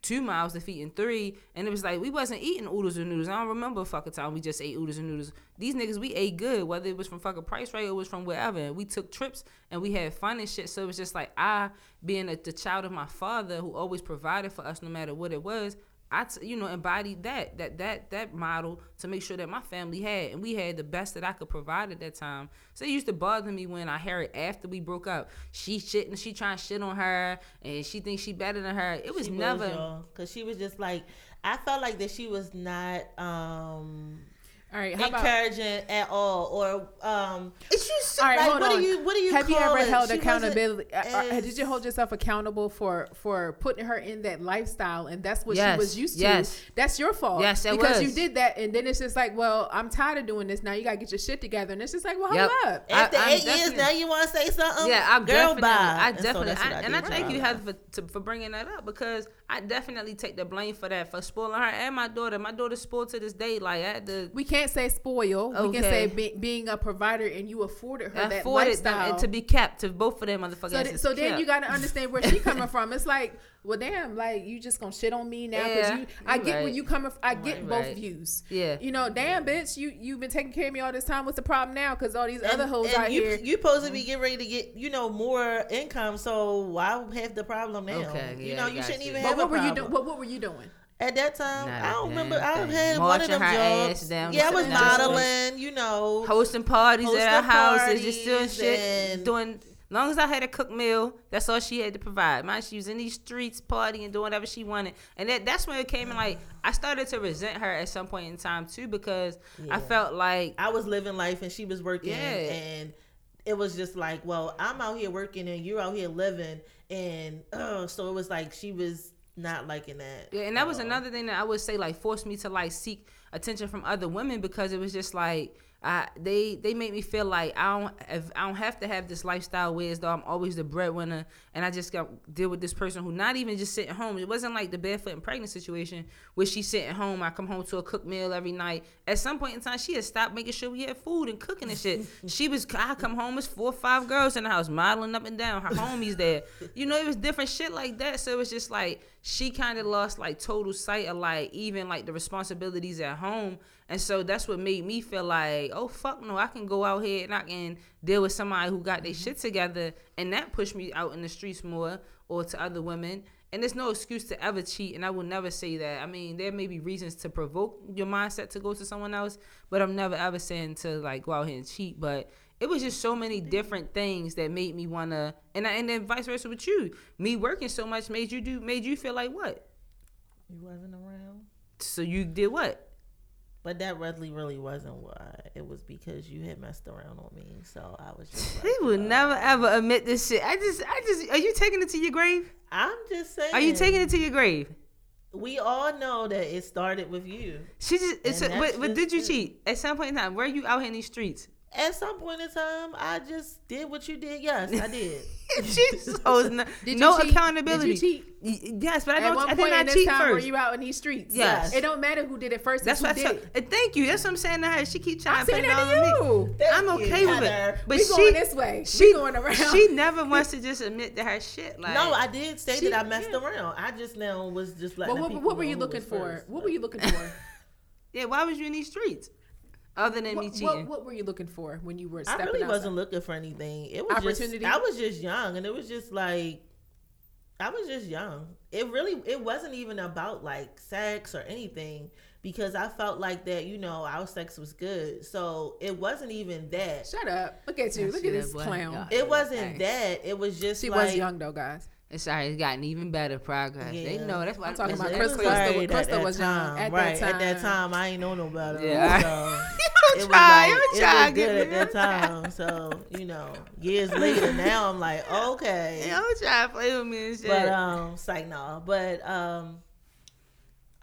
two miles to feeding three, and it was like we wasn't eating oodles and noodles. I don't remember a fucking time we just ate oodles and noodles. These niggas, we ate good, whether it was from fucking Price Right or it was from wherever, and we took trips and we had fun and shit. So it was just like I, being a, the child of my father who always provided for us no matter what it was, I t- you know embodied that that that that model to make sure that my family had, and we had the best that I could provide at that time. So it used to bother me when I heard it after we broke up. She shitting, she trying to shit on her, and she thinks she better than her. It was she never was, cause she was just like I felt like that she was not um, all right, how encouraging about, at all, or um, it's just all right, like, what do you what do you have you ever it? held she accountability? Uh, did you hold yourself accountable for for putting her in that lifestyle, and that's what yes, she was used to? Yes. That's your fault. Yes, that because was. you did that, and then it's just like, well, I'm tired of doing this now. You gotta get your shit together, and it's just like, well, hold yep. up. After I, eight years, now you want to say something? Yeah, I girl, bye. I definitely, and, so I, I and I thank you, Heather, for, for bringing that up, because I definitely take the blame for that, for spoiling her and my daughter. My daughter's spoiled to this day. Like at the we can't. Say spoil. Okay. We can say be, being a provider, and you afforded her that lifestyle to be kept to both of them motherfuckers. So, th- so then you got to understand where she coming from. It's like, well, damn, like you just gonna shit on me now because yeah, you. I get right. where you coming. From. I get right, both right. views. Yeah, you know, damn yeah. bitch, you you've been taking care of me all this time. What's the problem now? Because all these and, other hoes out you, here. You supposed to be getting ready to get, you know, more income. So why have the problem now? Okay, yeah, you know, you shouldn't you. even. But have what a were problem. you doing? What, what were you doing? At that time, Not I don't remember. I had one of them jobs. Down yeah, I was modeling, you know. Hosting parties hosting at our houses, just doing shit. Doing, as long as I had a cooked meal, that's all she had to provide. Mind, she was in these streets partying and doing whatever she wanted. And that, that's when it came in, like, I started to resent her at some point in time, too, because yeah. I felt like... I was living life and she was working. Yeah. And it was just like, well, I'm out here working and you're out here living. And uh, so it was like she was... not liking that. Yeah, and that was all. Another thing that I would say, like, forced me to, like, seek attention from other women, because it was just, like, I, they they make me feel like I don't if I don't have to have this lifestyle where it's though I'm always the breadwinner, and I just got deal with this person who not even just sitting home. It wasn't like the barefoot and pregnant situation where she's sitting home. I come home to a cooked meal every night. At some point in time, she had stopped making sure we had food and cooking and shit. She was I come home, it's four or five girls in the house modeling up and down. Her homies there, you know, it was different shit like that. So it was just like she kind of lost like total sight of like even like the responsibilities at home. And so that's what made me feel like, oh, fuck no, I can go out here and I can deal with somebody who got their shit together. And that pushed me out in the streets more, or to other women. And there's no excuse to ever cheat, and I will never say that. I mean, there may be reasons to provoke your mindset to go to someone else, but I'm never ever saying to, like, go out here and cheat. But it was just so many different things that made me want to, and I, and then vice versa with you. Me working so much made you do, made you feel like what? You wasn't around. So you did what? But that really, really wasn't why. It was because you had messed around on me, so I was just like, they will uh, never, ever admit this shit. I just, I just, are you taking it to your grave? I'm just saying. Are you taking it to your grave? We all know that it started with you. She just, it's a, but, but did you cheat? At some point in time, were you out here in these streets? At some point in time, I just did what you did. Yes, I did. She's so no, no accountability. Did you cheat? Yes, but I don't. I did not cheat first. Were you out in these streets? Yes. Yes. It don't matter who did it first. That's what I said. Thank you. That's what I'm saying to her. She keep trying to put it on me. I'm okay with it. But we going this way. She going around. She never wants to just admit to her shit. Like no, I did say that I messed around. I just now was just like. What were you looking for? What were you looking for? Yeah, why was you in these streets? Other than what, me cheating, what, what were you looking for when you were? Stepping I really outside? Wasn't looking for anything. It was opportunity. Just, I was just young, and it was just like, I was just young. It really, it wasn't even about like sex or anything because I felt like that. You know, our sex was good, so it wasn't even that. Shut up! Look at you! That Look at this clown! God. It wasn't Dang. that. It was just she like, was young though, guys. It's sorry, it's gotten even better progress. Yeah. They know that's what I'm talking about. Crystal right, Crystal was young at right, that time. At that time, I ain't know no better. Yeah. So it was like it was good at that time. So you know, years later, now I'm like, okay. Yeah, I'm trying to play with me and shit. But um, it's like no, but um,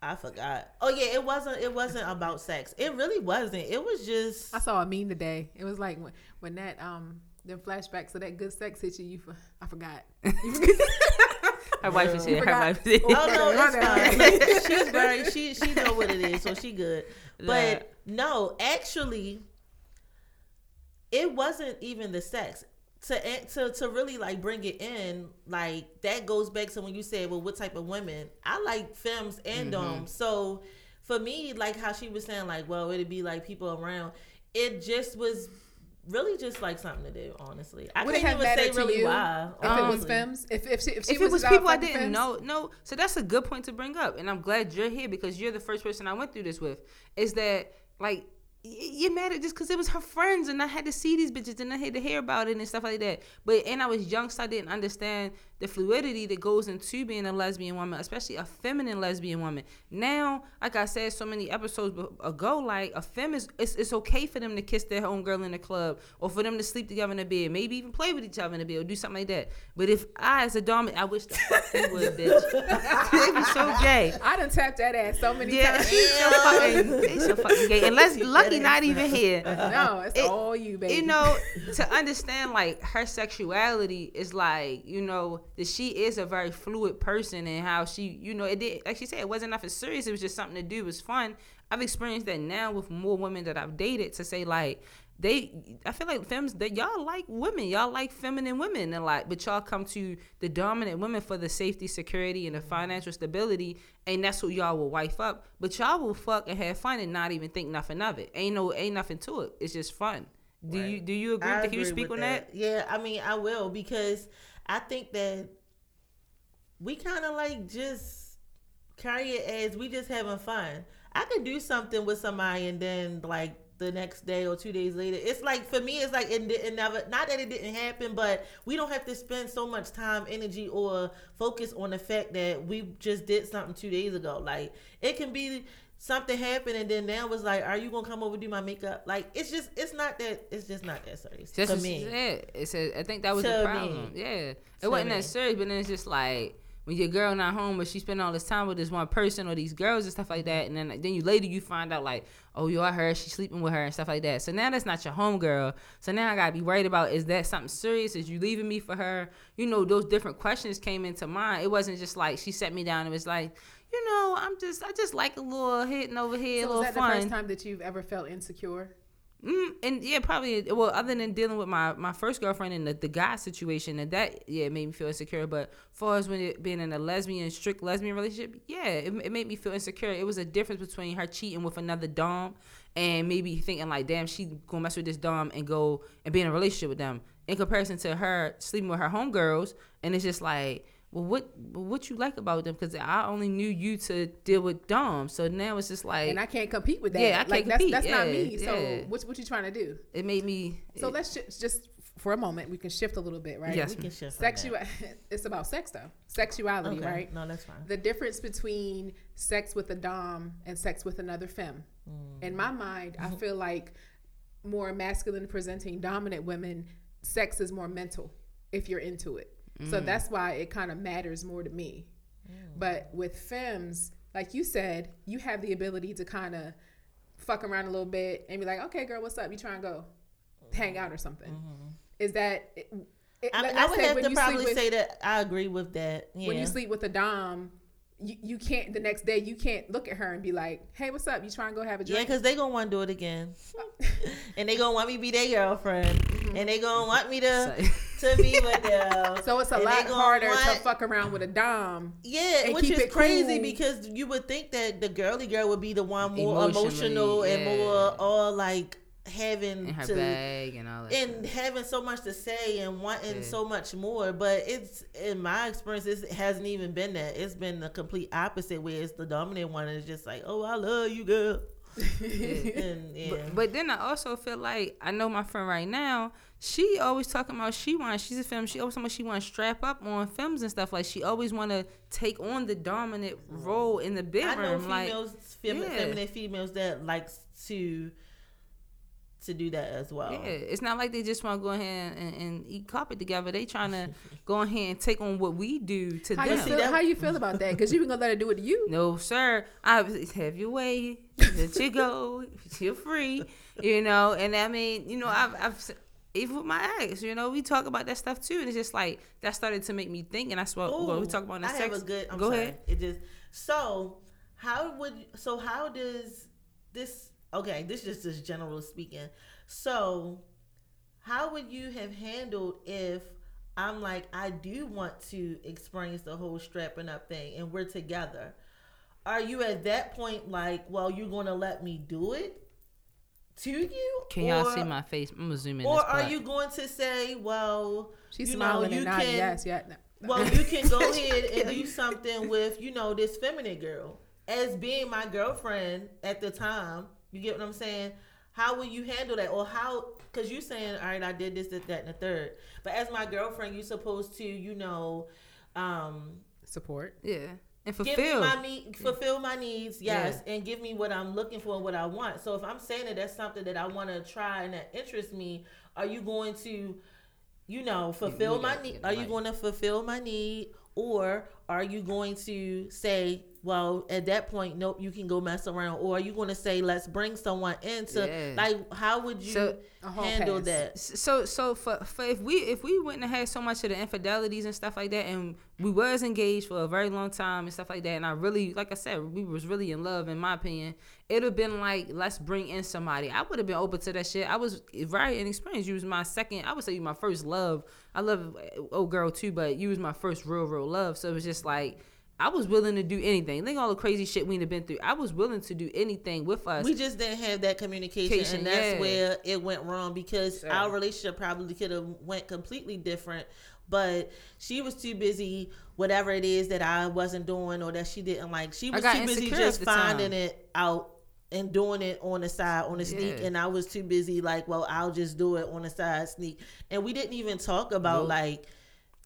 I forgot. Oh yeah, it wasn't. It wasn't about sex. It really wasn't. It was just. I saw a meme today. It was like when, when that um. Then flashbacks of that good sex hit you. you for, I forgot. her wife is here. Her wife is here. Oh no, it's fine. She's very. She she know what it is, so she good. But no, actually, it wasn't even the sex. To to to really like bring it in, like that goes back to when you said, well, what type of women? I like femmes and mm-hmm. doms. So for me, like how she was saying, like, well, it'd be like people around. It just was. Really just like something to do, honestly. I Would can't even say really why. If honestly. It was femmes? If, if, she, if, she if was it was people I didn't femmes? know. No. So that's a good point to bring up. And I'm glad you're here because you're the first person I went through this with. Is that, like, you're mad at just because it was her friends and I had to see these bitches and I had to hear about it and stuff like that. But, and I was young, so I didn't understand the fluidity that goes into being a lesbian woman, especially a feminine lesbian woman. Now, like I said so many episodes ago, like a feminist, it's, it's okay for them to kiss their homegirl in the club or for them to sleep together in the bed, maybe even play with each other in the bed or do something like that. But if I, as a dom, I wish the fuck you would, bitch. They be so gay. I done tapped that ass so many yeah, times. She's so fucking, she's so fucking gay. And let's, Lucky not even here. No, it's it, all you, baby. You know, to understand, like, her sexuality is like, you know, that she is a very fluid person and how she, you know, it did, like she said, it wasn't nothing serious. It was just something to do. It was fun. I've experienced that now with more women that I've dated to say, like, they, I feel like femmes, that y'all like women. Y'all like feminine women a lot, but y'all come to the dominant women for the safety, security, and the financial stability, and that's who y'all will wife up. But y'all will fuck and have fun and not even think nothing of it. Ain't no, ain't nothing to it. It's just fun. Do right. you, do you agree? I Can agree you speak on that? that? Yeah, I mean, I will because I think that we kind of like just carry it as we just having fun. I could do something with somebody and then like the next day or two days later, it's like, for me, it's like, it, it never, not that it didn't happen, but we don't have to spend so much time, energy, or focus on the fact that we just did something two days ago. Like, it can be something happened and then now it's like, are you going to come over and do my makeup? Like, it's just, it's not that, it's just not that serious to me. It. It's a, I think that was to the problem. Me. Yeah. It to wasn't me. that serious, but then it's just like, when your girl not home, but she spent all this time with this one person or these girls and stuff like that, and then then you later you find out like, oh, you are her, she's sleeping with her and stuff like that. So now that's not your home girl. So now I gotta be worried about, is that something serious? Is you leaving me for her? You know, those different questions came into mind. It wasn't just like she sat me down and was like, you know, I'm just I just like a little hitting over here, so a little fun. So was that the first time that you've ever felt insecure? Mm, and yeah, probably. Well, other than dealing with my, my first girlfriend and the, the guy situation, and that yeah it made me feel insecure. But far as when it being in a lesbian, strict lesbian relationship, yeah, it, it made me feel insecure. It was a difference between her cheating with another dom and maybe thinking like, damn, she gonna mess with this dom and go and be in a relationship with them. In comparison to her sleeping with her homegirls, and it's just like, well, what what you like about them? Because I only knew you to deal with dom, so now it's just like, and I can't compete with that. Yeah, I can't like, compete. That's, that's yeah, not me. So yeah. what what you trying to do? It made me. So it, let's just, just for a moment we can shift a little bit, right? Yes, we can shift. Sexual. It's about sex though. Sexuality, okay. Right? No, that's fine. The difference between sex with a dom and sex with another femme. Mm. In my mind, I feel like more masculine presenting dominant women, sex is more mental if you're into it. So mm. that's why it kind of matters more to me. Mm. But with femmes, like you said, you have the ability to kind of fuck around a little bit and be like, okay, girl, what's up? You trying to go hang out or something. Mm-hmm. Is that, It, I, like I, I would say, have to probably with, say that I agree with that. Yeah. When you sleep with a dom, you, you can't the next day you can't look at her and be like, "Hey, what's up? You trying to go have a drink?" Yeah, because they gonna want to do it again, and they gonna want me to be their girlfriend, mm-hmm. and they gonna want me to to be with them. So it's a and lot harder want... to fuck around with a dom. Yeah, and which keep is it crazy cool. because you would think that the girly girl would be the one more emotional yeah. and more all like. having and her to, bag and all that and stuff. Having so much to say and wanting yeah. so much more, but it's in my experience it hasn't even been that. It's been the complete opposite where it's the dominant one and it's just like, oh, I love you, girl. yeah. And, yeah. But, but then I also feel like I know my friend right now, she always talking about she wants she's a femme, she always talking about she wants to strap up on femmes and stuff, like she always want to take on the dominant role in the bedroom. I know females, like, fem- yeah. feminine females that likes to to do that as well. Yeah, it's not like they just want to go ahead and, and eat carpet together. They trying to go ahead and take on what we do to how them. You feel, how you feel about that? Because you even gonna let her do it to you? No, sir. I have your way. Let you go. You're free. You know, and I mean, you know, I've, I've even with my ex, you know, we talk about that stuff too, and it's just like that started to make me think. And I swear, Ooh, well, we talk about the I sex. Have a good, I'm go sorry. ahead. It just so how would so how does this. Okay, this is just general speaking. So, how would you have handled if I'm like, I do want to experience the whole strapping up thing and we're together? Are you at that point like, well, you're going to let me do it to you? Can or, y'all see my face? I'm going to zoom in. Or this are you going to say, well, she's you smiling know, you and can, yes, yeah, no, no. Well, you can go ahead and do something with, you know, this feminine girl as being my girlfriend at the time. You get what I'm saying? How will you handle that? Or how, because you're saying, all right, I did this, that, that, and the third. But as my girlfriend, you're supposed to, you know. Um, Support. Yeah. And fulfill. Give me my need, fulfill my needs, yes. Yeah. And give me what I'm looking for and what I want. So if I'm saying that that's something that I want to try and that interests me, are you going to, you know, fulfill you my need? Are you going to fulfill my need? Or are you going to say, well, at that point, nope, you can go mess around? Or are you going to say, let's bring someone in to, yeah. like, how would you so, handle that? So, so for, for if we if we wouldn't have had so much of the infidelities and stuff like that, and we was engaged for a very long time and stuff like that, and I really, like I said, we was really in love, in my opinion, it would have been like, let's bring in somebody. I would have been open to that shit. I was very inexperienced. You was my second, I would say you my first love. I love old girl too, but you was my first real, real love. So it was just like, I was willing to do anything. Think all the crazy shit we'd have been through. I was willing to do anything with us. We just didn't have that communication, communication and that's yeah. where it went wrong, because sure. our relationship probably could have went completely different, but she was too busy, whatever it is that I wasn't doing or that she didn't like. She was too busy just finding it out and doing it on the side, on the sneak, yeah. and I was too busy like, well, I'll just do it on the side sneak. And we didn't even talk about nope. like,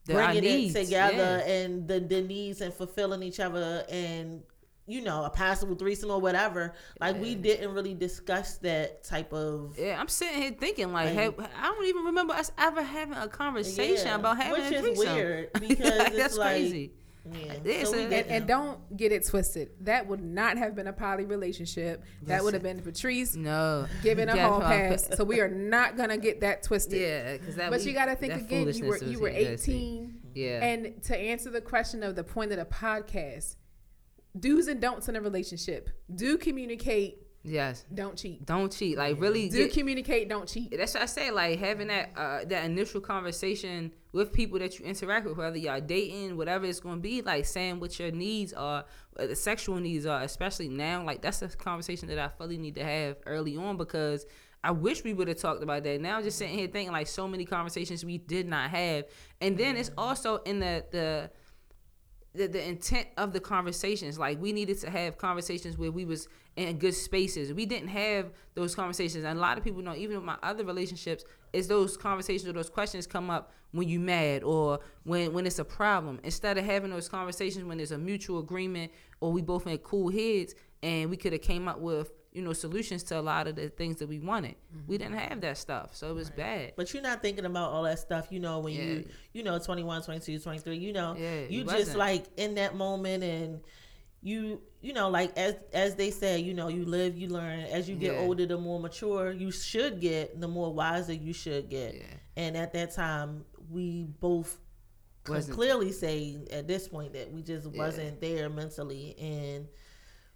bringing it together yeah. and the, the needs and fulfilling each other and, you know, a possible threesome or whatever. Like, yeah. we didn't really discuss that type of... Yeah, I'm sitting here thinking, like, like hey, I don't even remember us ever having a conversation yeah, about having a threesome. Which is weird, because like, it's that's like... crazy. Yeah. Yeah, so so and, and don't get it twisted. That would not have been a poly relationship. Listen. That would have been Patrice no giving a hall pass. So we are not gonna get that twisted. Yeah, because that. But we, you got to think again. You were you were eighteen. Yeah. And to answer the question of the point of the podcast, do's and don'ts in a relationship. Do communicate. Yes. Don't cheat. Don't cheat. Like, really. Do get, communicate. Don't cheat. That's what I say. Like, having that uh, that initial conversation with people that you interact with, whether y'all dating, whatever it's going to be, like saying what your needs are, what the sexual needs are, especially now. Like, that's a conversation that I fully need to have early on, because I wish we would have talked about that. Now I'm just sitting here thinking, like, so many conversations we did not have. And then it's also in the the. The, the intent of the conversations, like, we needed to have conversations where we was in good spaces. We didn't have those conversations, and a lot of people know, even with my other relationships, is those conversations or those questions come up when you mad or when when it's a problem, instead of having those conversations when there's a mutual agreement or we both had cool heads and we could have came up with, you know, solutions to a lot of the things that we wanted. Mm-hmm. We didn't have that stuff, so it was right. bad. But you're not thinking about all that stuff, you know, when yeah. you, you know, twenty-one, twenty-two, twenty-three, you know, yeah, you just wasn't. Like in that moment, and you, you know, like as as they say, you know, you live, you learn. As you get yeah. older, the more mature you should get, the more wiser you should get. Yeah. And at that time, we both could clearly say at this point that we just wasn't yeah. there mentally. And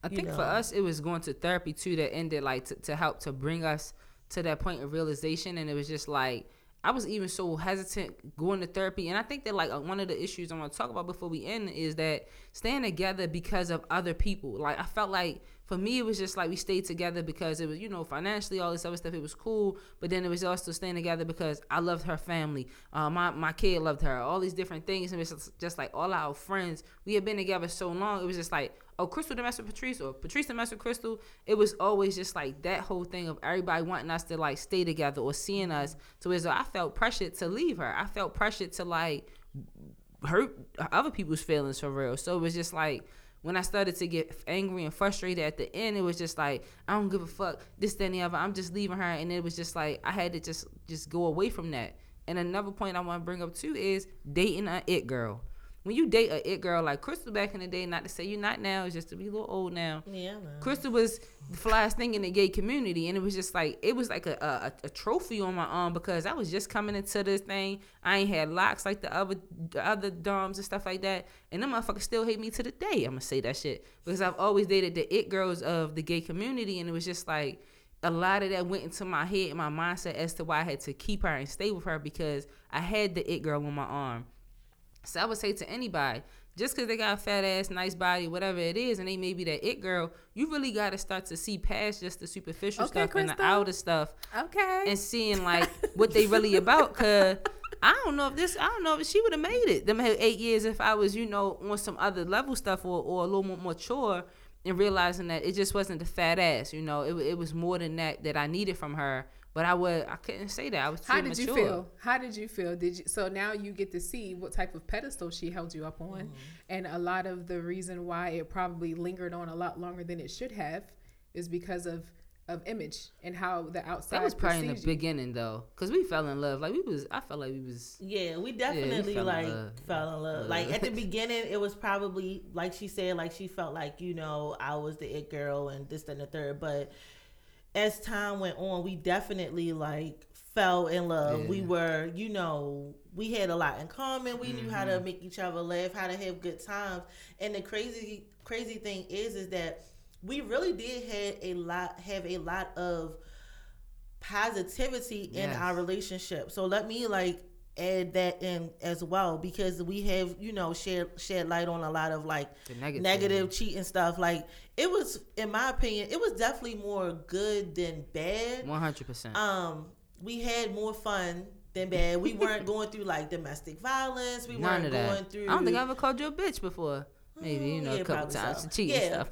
I think know. for us, it was going to therapy too that ended like to, to help to bring us to that point of realization. And it was just like, I was even so hesitant going to therapy. And I think that like one of the issues I want to talk about before we end is that staying together because of other people. Like I felt like for me, it was just like we stayed together because it was, you know, financially, all this other stuff. It was cool. But then it was also staying together because I loved her family. Uh, my, my kid loved her, all these different things. And it's just, just like all our friends, we had been together so long. It was just like, oh, Crystal to mess with Patrice or Patrice to mess with Crystal. It was always just like that whole thing of everybody wanting us to like stay together or seeing us. So it's like I felt pressured to leave her. I felt pressured to like hurt other people's feelings for real. So it was just like when I started to get angry and frustrated at the end, it was just like, I don't give a fuck, this, that, and the other. I'm just leaving her. And it was just like I had to just just go away from that. And another point I want to bring up too is dating an it girl. When you date a it girl like Crystal back in the day, not to say you're not now, it's just to be a little old now. Yeah, man. Crystal was the flyest thing in the gay community, and it was just like it was like a, a a trophy on my arm because I was just coming into this thing. I ain't had locks like the other the other doms and stuff like that, and them motherfuckers still hate me to the day. I'm gonna say that shit because I've always dated the it girls of the gay community, and it was just like a lot of that went into my head and my mindset as to why I had to keep her and stay with her because I had the it girl on my arm. So I would say to anybody, just because they got a fat ass, nice body, whatever it is, and they may be that it girl, you really got to start to see past just the superficial okay, stuff Crystal. and the outer stuff. Okay. And seeing, like, what they really about. Because I don't know if this, I don't know if she would have made it. Them eight years if I was, you know, on some other level stuff or, or a little more mature and realizing that it just wasn't the fat ass, you know. It, it was more than that that I needed from her. But I would, I couldn't say that. I was too mature. How did you feel? How did you feel? Did you, so now you get to see what type of pedestal she held you up on. Mm. And a lot of the reason why it probably lingered on a lot longer than it should have is because of, of image and how the outside. That was probably in the you. beginning though. Cause we fell in love. Like we was, I felt like we was. Yeah, we definitely yeah, we like in fell in love. Like at the beginning it was probably like she said, like she felt like, you know, I was the it girl and this, that, and the third, but as time went on, we definitely like fell in love. Yeah. We were, you know, we had a lot in common. We mm-hmm. knew how to make each other laugh, how to have good times. And the crazy, crazy thing is, is that we really did have a lot, have a lot of positivity yes. in our relationship. So let me like add that in as well, because we have, you know, shared, shared light on a lot of like negative. negative cheating stuff. Like it was, in my opinion, it was definitely more good than bad. one hundred percent. Um, we had more fun than bad. We weren't going through like domestic violence. We None weren't going through. I don't think I ever called you a bitch before. Maybe, you know, yeah, a couple times so. to cheat yeah. and stuff.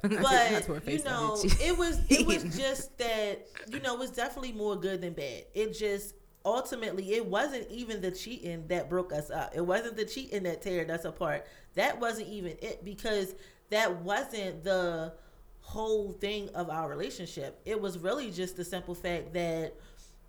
But, you know, it was, it was just that, you know, it was definitely more good than bad. It just, ultimately, it wasn't even the cheating that broke us up. It wasn't the cheating that teared us apart. That wasn't even it, because that wasn't the whole thing of our relationship. It was really just the simple fact that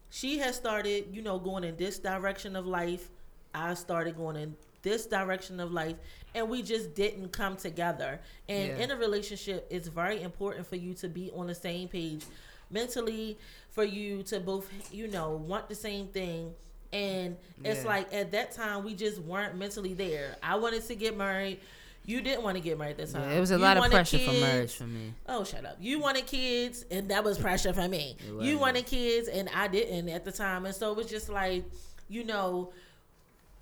she had started, you know, going in this direction of life. I started going in this direction of life, and we just didn't come together. And yeah. in a relationship, it's very important for you to be on the same page mentally, for you to both, you know, want the same thing. And it's yeah. like at that time we just weren't mentally there. I wanted to get married. You didn't want to get married this time. Yeah, it was a you lot of pressure kids. for marriage for me. Oh, shut up. You wanted kids, and that was pressure for me. You wanted kids, and I didn't at the time. And so it was just like, you know,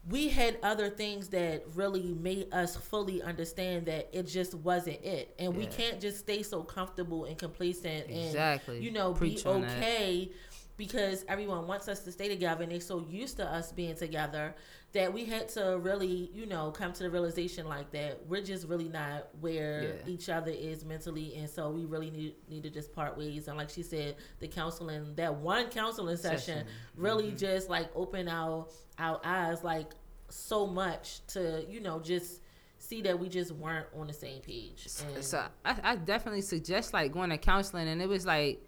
we had other things that really made us fully understand that it just wasn't it. And yeah. we can't just stay so comfortable and complacent exactly. and, you know, Preach be okay because everyone wants us to stay together and they're so used to us being together that we had to really, you know, come to the realization like that we're just really not where yeah. each other is mentally. And so we really need, need to just part ways. And like she said, the counseling, that one counseling session, session. really mm-hmm. just like opened our, our eyes like so much to, you know, just see that we just weren't on the same page. And so I, I definitely suggest like going to counseling. And it was like,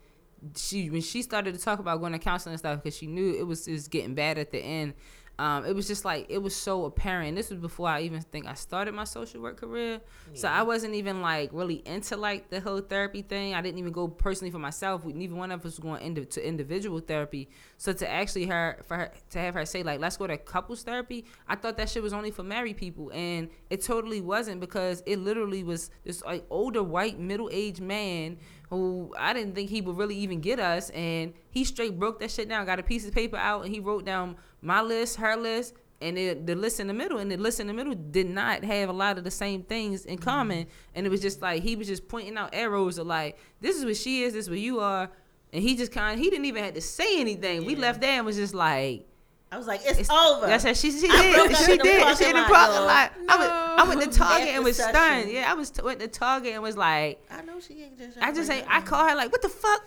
she when she started to talk about going to counseling and stuff because she knew it was just getting bad at the end. Um, it was just like, it was so apparent. This was before I even think I started my social work career. Yeah. So I wasn't even like really into like the whole therapy thing. I didn't even go personally for myself. We, neither one of us was going into to individual therapy. So to actually her, for her, to have her say like, let's go to couples therapy. I thought that shit was only for married people. And it totally wasn't, because it literally was this like older white middle-aged man who I didn't think he would really even get us. And he straight broke that shit down, got a piece of paper out, and he wrote down my list, her list, and it, the list in the middle. And the list in the middle did not have a lot of the same things in common. Mm-hmm. And it was just like, he was just pointing out arrows of like, this is what she is, this is what you are. And he just kind of, he didn't even have to say anything. Yeah. We left there and was just like, I was like, it's, it's over. That's how she, she did. She did. She did in the parking lot. No. I, was, I went to Target and was stunned. Yeah, I was t- went to Target and was like, I know she ain't just. I just ain't. I called her like, what the fuck?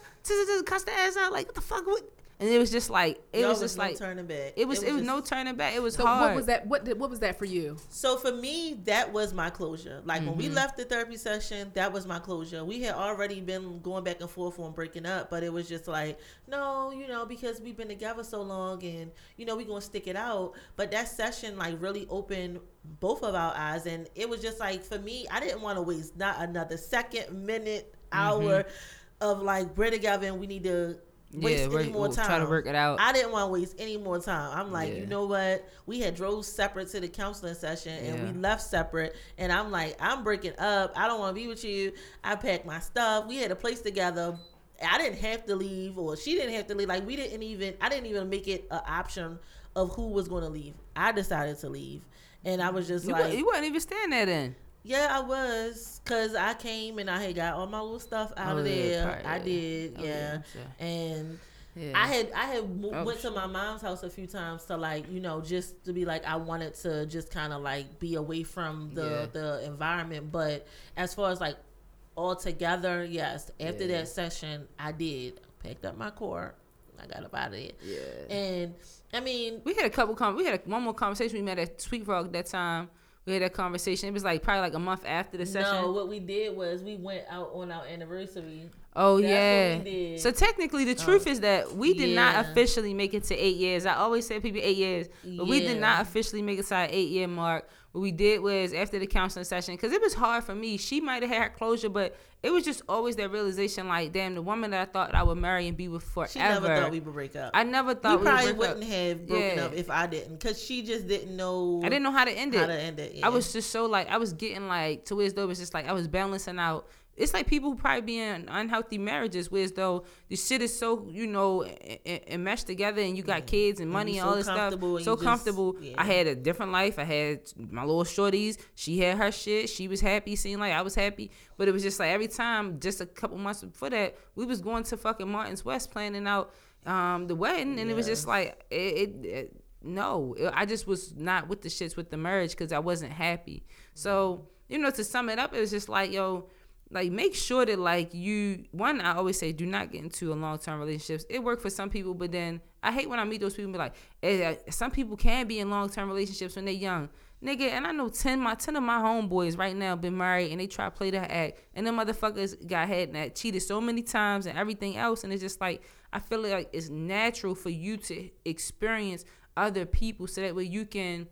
Cussed her ass out like, what the fuck? What? And it was just like, it was just like, turning back. It was, it was no turning back. It was hard. So what was that? What did, what was that for you? So for me, that was my closure. Like mm-hmm. when we left the therapy session, that was my closure. We had already been going back and forth on breaking up, but it was just like, no, you know, because we've been together so long, and you know, we gonna stick it out. But that session like really opened both of our eyes, and it was just like, for me, I didn't want to waste not another second, minute, hour mm-hmm. of like, we're together and we need to. Waste yeah, any work, more we'll time. Try to work it out. I didn't want to waste any more time. I'm like, yeah. you know what? We had drove separate to the counseling session, and yeah. we left separate. And I'm like, I'm breaking up. I don't want to be with you. I packed my stuff. We had a place together. I didn't have to leave, or she didn't have to leave. Like we didn't even. I didn't even make it an option of who was going to leave. I decided to leave, and I was just you like, w- you wasn't even standing there then. Yeah, I was, because I came and I had got all my little stuff out oh, of there. Probably, I did, yeah. yeah. yeah. And yeah. I had I had w- oh, went sure. to my mom's house a few times to, like, you know, just to be like, I wanted to just kind of, like, be away from the, yeah. the environment. But as far as, like, all together, yes, after yeah. that session, I did. I packed up my core. I got up out of there. Yeah. And, I mean. We had a couple, com- we had a, one more conversation. We met at Sweet Frog that time. We had that conversation. It was like probably like a month after the session. No, what we did was we went out on our anniversary. Oh, That's yeah. What we did. So technically, the truth oh. is that we did yeah. not officially make it to eight years. I always say people eight years, but yeah. we did not officially make it to our eight-year mark. What we did was after the counseling session, because it was hard for me. She might have had her closure, but it was just always that realization, like, damn, the woman that I thought I would marry and be with forever. She never thought we would break up. I never thought we, we would break up. We probably wouldn't have broken yeah. up if I didn't, because she just didn't know. I didn't know how to end it. How to end it, yeah. I was just so, like, I was getting, like, to where though it was just, like, I was balancing out. It's like people who probably be in unhealthy marriages, whereas though the shit is so, you know, enmeshed together, and you got yeah. kids and money and, and all so this stuff. So just, comfortable. Yeah. I had a different life. I had my little shorties. She had her shit. She was happy. Seemed like I was happy. But it was just like every time, just a couple months before that, we was going to fucking Martin's West planning out um, the wedding. And yeah. it was just like, it, it, it no, it, I just was not with the shits with the marriage, because I wasn't happy. So, you know, to sum it up, it was just like, yo, like, make sure that, like, you, one, I always say, do not get into a long-term relationships. It worked for some people, but then I hate when I meet those people and be like, hey, I, some people can be in long-term relationships when they're young. Nigga, and I know ten, my, ten of my homeboys right now been married, and they try to play their act, and them motherfuckers got head and that cheated so many times and everything else, and it's just like, I feel like it's natural for you to experience other people so that way you can,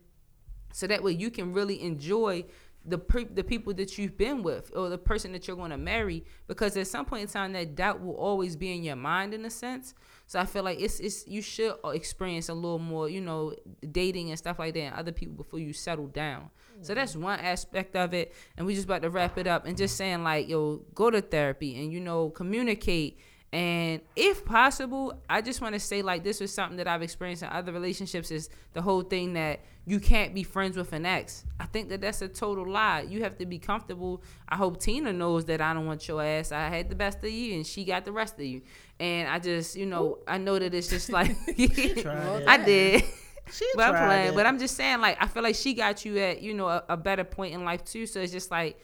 so that way you can really enjoy the pre- the people that you've been with, or the person that you're going to marry, because at some point in time that doubt will always be in your mind, in a sense. So I feel like it's it's you should experience a little more, you know, dating and stuff like that and other people before you settle down. Mm-hmm. So that's one aspect of it, and we just about to wrap it up, and just saying like, yo, go to therapy and, you know, communicate. And if possible, I just want to say, like, this was something that I've experienced in other relationships, is the whole thing that you can't be friends with an ex. I think that that's a total lie. You have to be comfortable. I hope Tina knows that I don't want your ass. I had the best of you, and she got the rest of you. And I just, you know, Ooh. I know that it's just like, I did. She well, tried I'm playing, it. But I'm just saying, like, I feel like she got you at, you know, a, a better point in life too. So it's just like,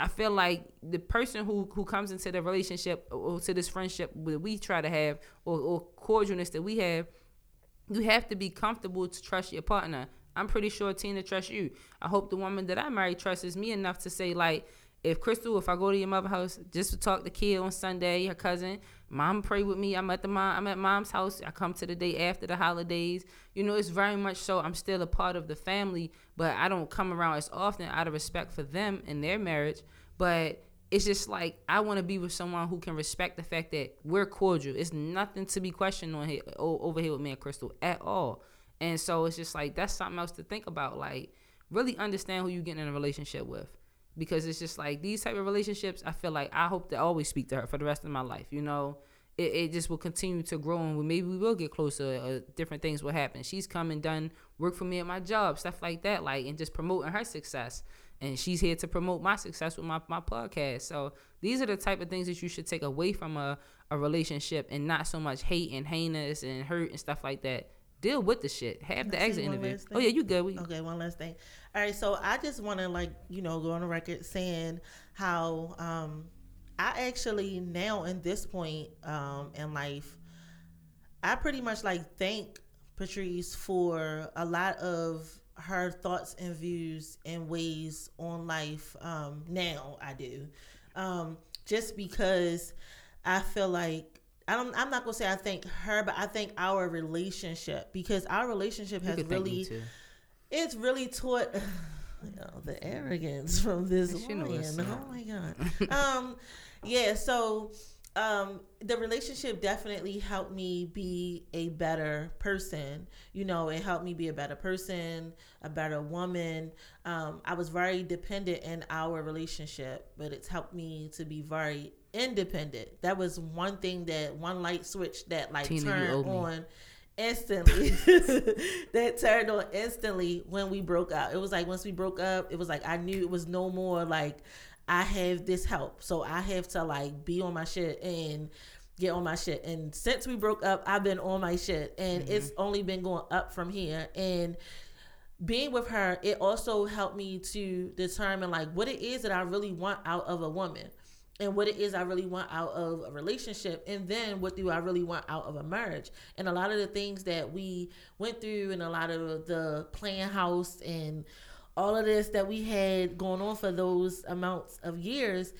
I feel like the person who, who comes into the relationship or to this friendship that we try to have, or, or cordialness that we have, you have to be comfortable to trust your partner. I'm pretty sure Tina trusts you. I hope the woman that I marry trusts me enough to say, like, if Crystal, if I go to your mother's house, just to talk to Kia on Sunday, her cousin, Mom pray with me. I'm at the mom. I'm at mom's house. I come to the day after the holidays. You know, it's very much so I'm still a part of the family, but I don't come around as often out of respect for them and their marriage. But it's just like I want to be with someone who can respect the fact that we're cordial. It's nothing to be questioned on here, over here with me and Crystal at all. And so it's just like that's something else to think about. Like, really understand who you're getting in a relationship with. Because it's just like these type of relationships, I feel like I hope to always speak to her for the rest of my life. You know, it, it just will continue to grow and we, maybe we will get closer. Uh, different things will happen. She's come and done work for me at my job, stuff like that, like, and just promoting her success. And she's here to promote my success with my, my podcast. So these are the type of things that you should take away from a, a relationship and not so much hate and heinous and hurt and stuff like that. Deal with the shit. Have the exit interview. Oh, yeah, you good. We... Okay, one last thing. All right, so I just want to, like, you know, go on the record saying how um, I actually now in this point um, in life, I pretty much, like, thank Patrice for a lot of her thoughts and views and ways on life. Um, now I do. Um, just because I feel like, I don't, I'm not going to say I thank her, but I thank our relationship, because our relationship has really, it's really taught, you know, the arrogance from this woman. Oh, my God. um, yeah, so um, the relationship definitely helped me be a better person. You know, it helped me be a better person, a better woman. Um, I was very dependent in our relationship, but it's helped me to be very independent. That was one thing, that one light switch that, like, Tina, turned on instantly. That turned on instantly when we broke up. It was like, once we broke up, it was like I knew it was no more like I have this help, so I have to, like, be on my shit and get on my shit. And since we broke up, I've been on my shit, and mm-hmm. it's only been going up from here. And being with her, it also helped me to determine, like, what it is that I really want out of a woman. And what it is I really want out of a relationship. And then what do I really want out of a marriage? And a lot of the things that we went through, and a lot of the plan house and all of this that we had going on for those amounts of years,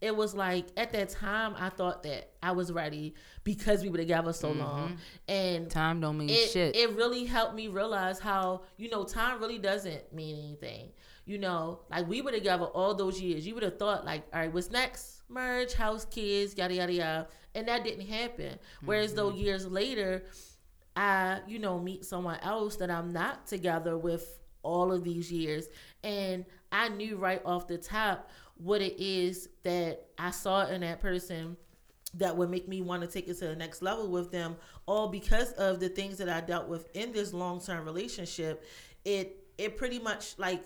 it was like, at that time, I thought that I was ready because we were together so mm-hmm. long. And time don't mean it, shit. It really helped me realize how, you know, time really doesn't mean anything. You know, like, we were together all those years. You would have thought, like, all right, what's next? Merge, house, kids, yada, yada, yada. And that didn't happen. Whereas mm-hmm. though years later, I, you know, meet someone else that I'm not together with all of these years. And I knew right off the top what it is that I saw in that person that would make me want to take it to the next level with them, all because of the things that I dealt with in this long-term relationship. It, it pretty much, like,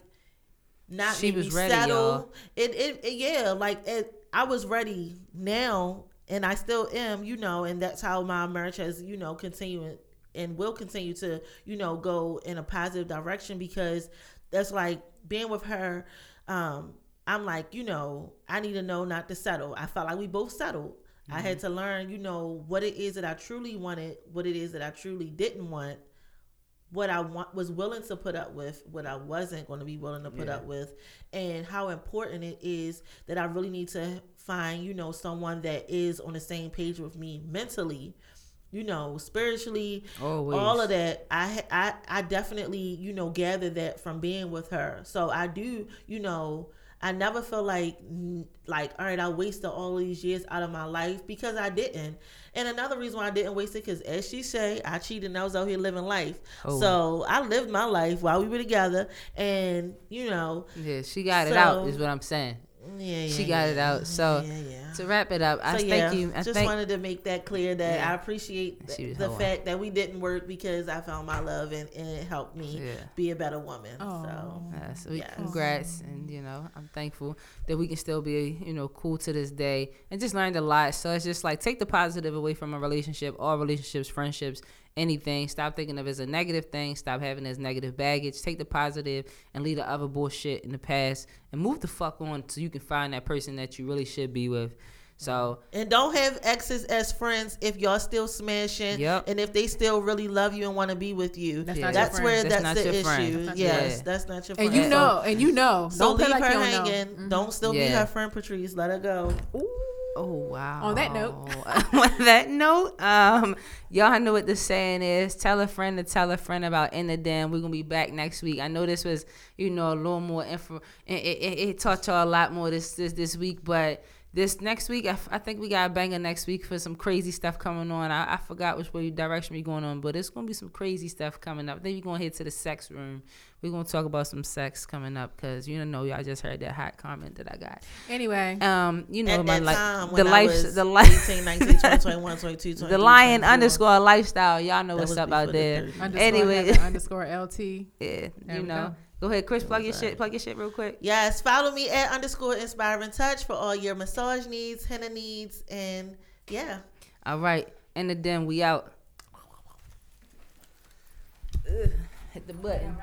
not she was ready, settle. It, it, it, yeah, like, it, I was ready now, and I still am, you know, and that's how my marriage has, you know, continued and will continue to, you know, go in a positive direction, because that's, like, being with her, um, I'm like, you know, I need to know not to settle. I felt like we both settled. Mm-hmm. I had to learn, you know, what it is that I truly wanted, what it is that I truly didn't want, what I want, was willing to put up with, what I wasn't going to be willing to put yeah. up with, and how important it is that I really need to find, you know, someone that is on the same page with me mentally, you know, spiritually, always. All of that. I, I, I definitely, you know, gather that from being with her. So I do, you know, I never feel like, like, all right, I wasted all these years out of my life, because I didn't. And another reason why I didn't waste it, because as she said, I cheated and I was out here living life. Oh. So I lived my life while we were together, and, you know. Yeah, she got so, it out is what I'm saying. Yeah, yeah. She got yeah. it out. So yeah, yeah. to wrap it up, I so, yeah, thank you. I just thank, wanted to make that clear that yeah. I appreciate th- the fact on. that we didn't work, because I found my love, and, and it helped me yeah. be a better woman. Aww. So yeah, so yes. congrats, and you know I'm thankful that we can still be, you know, cool to this day, and just learned a lot. So it's just like, take the positive away from a relationship, all relationships, friendships, anything. Stop thinking of it as a negative thing. Stop having it as negative baggage. Take the positive and leave the other bullshit in the past, and move the fuck on so you can find that person that you really should be with. So, and don't have exes as friends if y'all still smashing, yep. and if they still really love you and want to be with you. That's, yeah. not that's where that's, that's the issue. That's yes, yeah. that's not your friend. And you know, and you know, so don't leave like her hanging. Know. Mm-hmm. Don't still yeah. be her friend, Patrice. Let her go. Ooh. Oh, wow. On that note. On that note, um, y'all know what the saying is. Tell a friend to tell a friend about In The Dam. We're going to be back next week. I know this was, you know, a little more info. It, it, it taught y'all a lot more this this, this week, but this next week, I, I think we got a banger next week for some crazy stuff coming on. I, I forgot which way direction we're going on, but it's going to be some crazy stuff coming up. Then we're going to head to the sex room. We're going to talk about some sex coming up because, you know, y'all just heard that hot comment that I got. Anyway. Um, you know, at my life, the life, the life, eighteen, nineteen, twenty, twenty-one, twenty-two, twenty-three, the lion underscore lifestyle. Y'all know what's up out there. Underscore anyway. Underscore L T. Yeah, there you know. Go. Go ahead, Chris, plug your shit, plug your shit real quick. Yes, follow me at underscore inspiring touch for all your massage needs, henna needs, and yeah. All right, In The Den, we out. Ugh, hit the button.